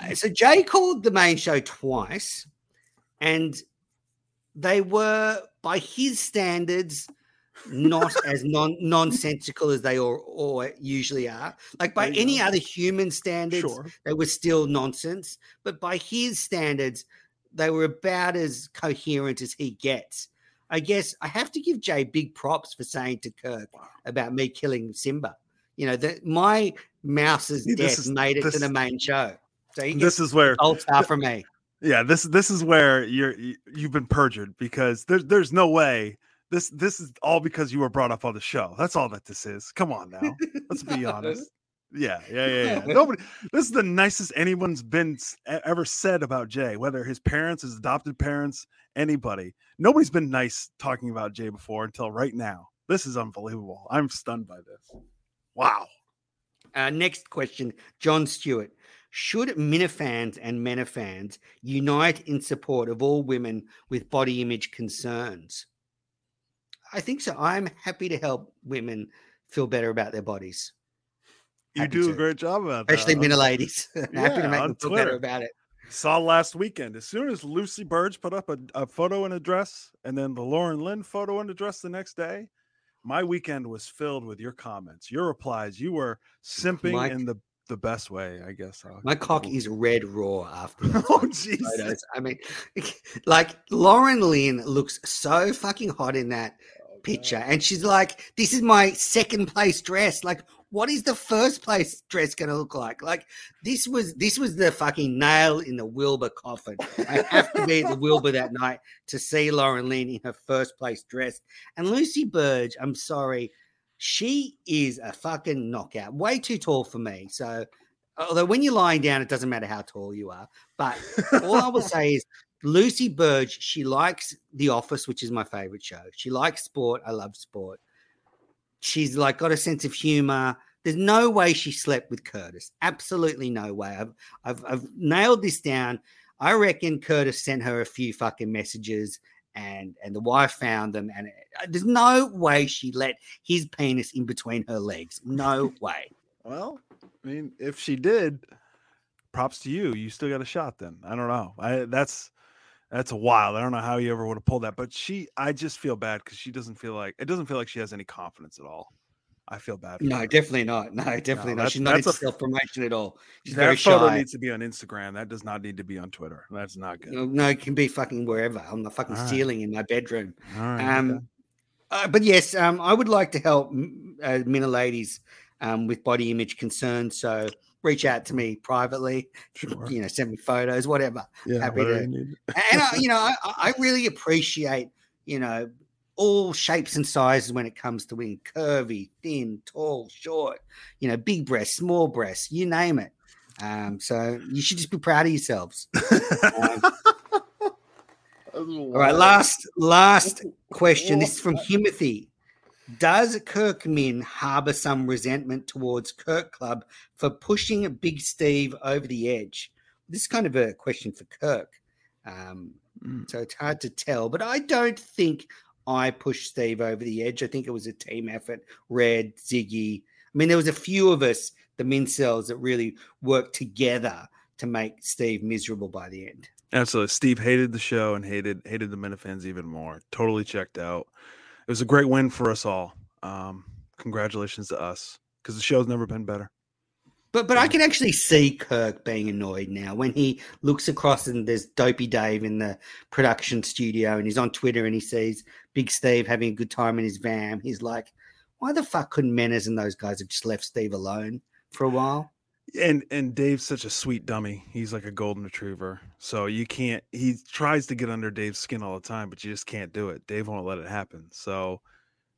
uh, so Jay called the main show twice, and they were, by his standards, not as non nonsensical as they all, all usually are. Like by any other human standards, sure. they were still nonsense. But by his standards, they were about as coherent as he gets. I guess I have to give Jay big props for saying to Kirk about me killing Simba. You know, that my mouse's See, death is, made it this, to the main show. So he gets this is where all star for me. Yeah, this this is where you're you've been perjured, because there's there's no way. This this is all because you were brought up on the show. That's all that this is. Come on now. Let's be honest. Yeah, yeah, yeah, yeah. Nobody. This is the nicest anyone's been ever said about Jay, whether his parents, his adopted parents, anybody. Nobody's been nice talking about Jay before until right now. This is unbelievable. I'm stunned by this. Wow. Uh, next question, John Stewart. Should Minifans and Menifans unite in support of all women with body image concerns? I think so. I'm happy to help women feel better about their bodies. Happy you do to. a great job about that. Especially middle ladies. Yeah, happy to make them feel Twitter. better about it. saw last weekend. As soon as Lucy Burge put up a, a photo and a dress, and then the Lauren Lynn photo and a dress the next day, my weekend was filled with your comments, your replies. You were simping my, in the, the best way, I guess. I'll my cock is red raw after oh, Jesus. I mean, like, Lauren Lynn looks so fucking hot in that oh, picture. God. And she's like, this is my second place dress. Like, what is the first place dress going to look like? Like, this was this was the fucking nail in the Wilbur coffin. I have to be at the Wilbur that night to see Lauren Lynn in her first place dress. And Lucy Burge, I'm sorry, she is a fucking knockout. Way too tall for me. So, although when you're lying down, it doesn't matter how tall you are. But all I will say is Lucy Burge, she likes The Office, which is my favorite show. She likes sport. I love sport. She's like got a sense of humor. There's no way she slept with Curtis. Absolutely no way. I've, I've I've nailed this down. I reckon Curtis sent her a few fucking messages, and and the wife found them. And it, there's no way she let his penis in between her legs. No way. Well, I mean, if she did, props to you. You still got a shot. Then I don't know. I that's. That's wild. I don't know how you ever would have pulled that, but she, I just feel bad because she doesn't feel like, it doesn't feel like she has any confidence at all. I feel bad. For no, her. Definitely not. No, definitely no, not. She's not into self-promotion at all. She's very shy. That photo needs to be on Instagram. That does not need to be on Twitter. That's not good. No, no, it can be fucking wherever. On the fucking all ceiling right. in my bedroom. All right, um, okay. uh, but yes, um, I would like to help uh, Minna ladies um, with body image concerns. So reach out to me privately, sure. you know, send me photos, whatever. Yeah, Happy whatever to, you and, I, you know, I, I really appreciate, you know, all shapes and sizes when it comes to being curvy, thin, tall, short, you know, big breasts, small breasts, you name it. Um, so you should just be proud of yourselves. um, all right, last, last question. This is from Himothy. Does Kirk Min harbour some resentment towards Kirk Club for pushing Big Steve over the edge? This is kind of a question for Kirk, um, mm. so it's hard to tell. But I don't think I pushed Steve over the edge. I think it was a team effort, Red, Ziggy. I mean, there was a few of us, the Mincells, that really worked together to make Steve miserable by the end. Absolutely. Steve hated the show and hated hated the Minifans even more. Totally checked out. It was a great win for us all. Um, congratulations to us, because the show's never been better. But but yeah. I can actually see Kirk being annoyed now when he looks across and there's Dopey Dave in the production studio and he's on Twitter and he sees Big Steve having a good time in his van. He's like, why the fuck couldn't Menes and those guys have just left Steve alone for a while? And and Dave's such a sweet dummy. He's like a golden retriever. So you can't, he tries to get under Dave's skin all the time, but you just can't do it. Dave won't let it happen. So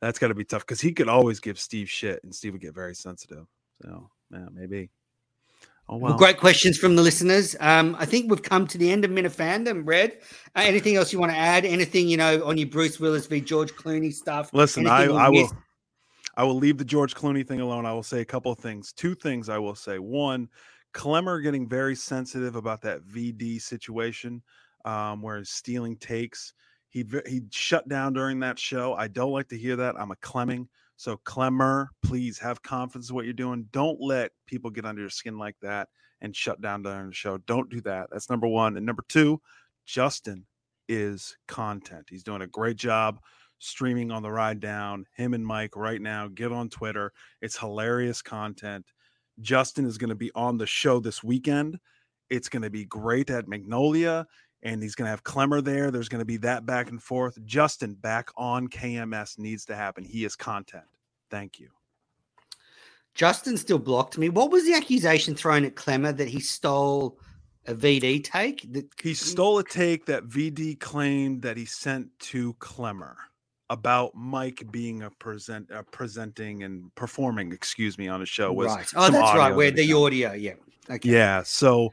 that's got to be tough because he could always give Steve shit and Steve would get very sensitive. So yeah, maybe. Oh, wow. Well, great questions from the listeners. Um, I think we've come to the end of Minifandom, Red. Uh, anything else you want to add? Anything, you know, on your Bruce Willis v. George Clooney stuff? Listen, anything I, I will. I will leave the George Clooney thing alone. I will say a couple of things. Two things I will say. One, Clemmer getting very sensitive about that V D situation um, where he's stealing takes. He he shut down during that show. I don't like to hear that. I'm a Clemming. So Clemmer, please have confidence in what you're doing. Don't let people get under your skin like that and shut down during the show. Don't do that. That's number one. And number two, Justin is content. He's doing a great job. Streaming on the ride down, him and Mike right now. Get on Twitter. It's hilarious content. Justin is going to be on the show this weekend. It's going to be great at Magnolia, and he's going to have Clemmer there. There's going to be that back and forth. Justin back on K M S needs to happen. He is content. Thank you. Justin still blocked me. What was the accusation thrown at Clemmer that he stole a V D take? That- he stole a take that V D claimed that he sent to Clemmer. About Mike being a present, uh, presenting and performing, excuse me, on a show was right. Oh, that's right. Where the audio, yeah, okay, yeah. So,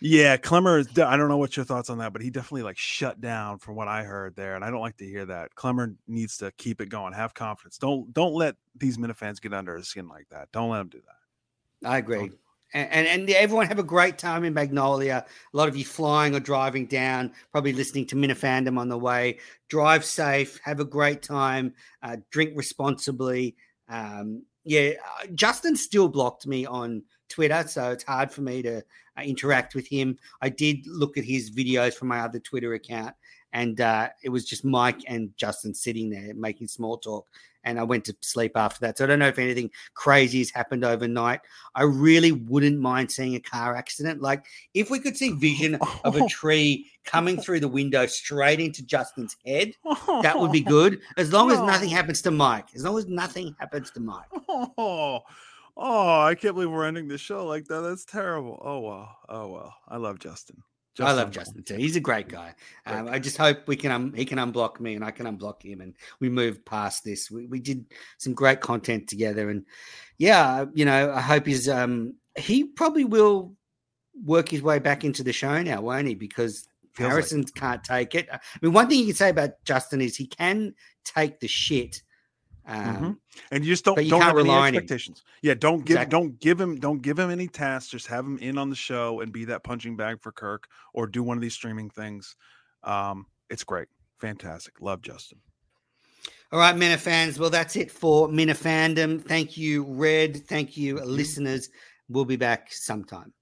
yeah, Clemmer. I don't know what your thoughts on that, but he definitely like shut down from what I heard there, and I don't like to hear that. Clemmer needs to keep it going, have confidence. Don't don't let these Minifans get under his skin like that. Don't let them do that. I agree. Don't. And, and and everyone have a great time in Magnolia. A lot of you flying or driving down, probably listening to Minifandom on the way. Drive safe. Have a great time. Uh, drink responsibly. Um, yeah, Justin still blocked me on Twitter, so it's hard for me to uh, interact with him. I did look at his videos from my other Twitter account, and uh, it was just Mike and Justin sitting there making small talk, and I went to sleep after that. So I don't know if anything crazy has happened overnight. I really wouldn't mind seeing a car accident. Like, if we could see vision of a tree coming through the window straight into Justin's head, that would be good, as long as nothing happens to Mike. As long as nothing happens to Mike. Oh, oh I can't believe we're ending the show like that. That's terrible. Oh, wow. Oh, wow. I love Justin. Justin. I love Justin too. He's a great guy. Um, I just hope we can um, he can unblock me and I can unblock him, and we move past this. We we did some great content together, and yeah, you know, I hope he's um he probably will work his way back into the show now, won't he? Because Feels Harrison like- can't take it. I mean, one thing you can say about Justin is he can take the shit. Um, mm-hmm. And you just don't, you don't have any expectations. Yeah, don't give exactly. don't give him don't give him any tasks. Just have him in on the show and be that punching bag for Kirk, or do one of these streaming things. Um, it's great, fantastic. Love Justin. All right, Minifans. Well, that's it for Minifandom. Thank you, Red. Thank you, listeners. We'll be back sometime.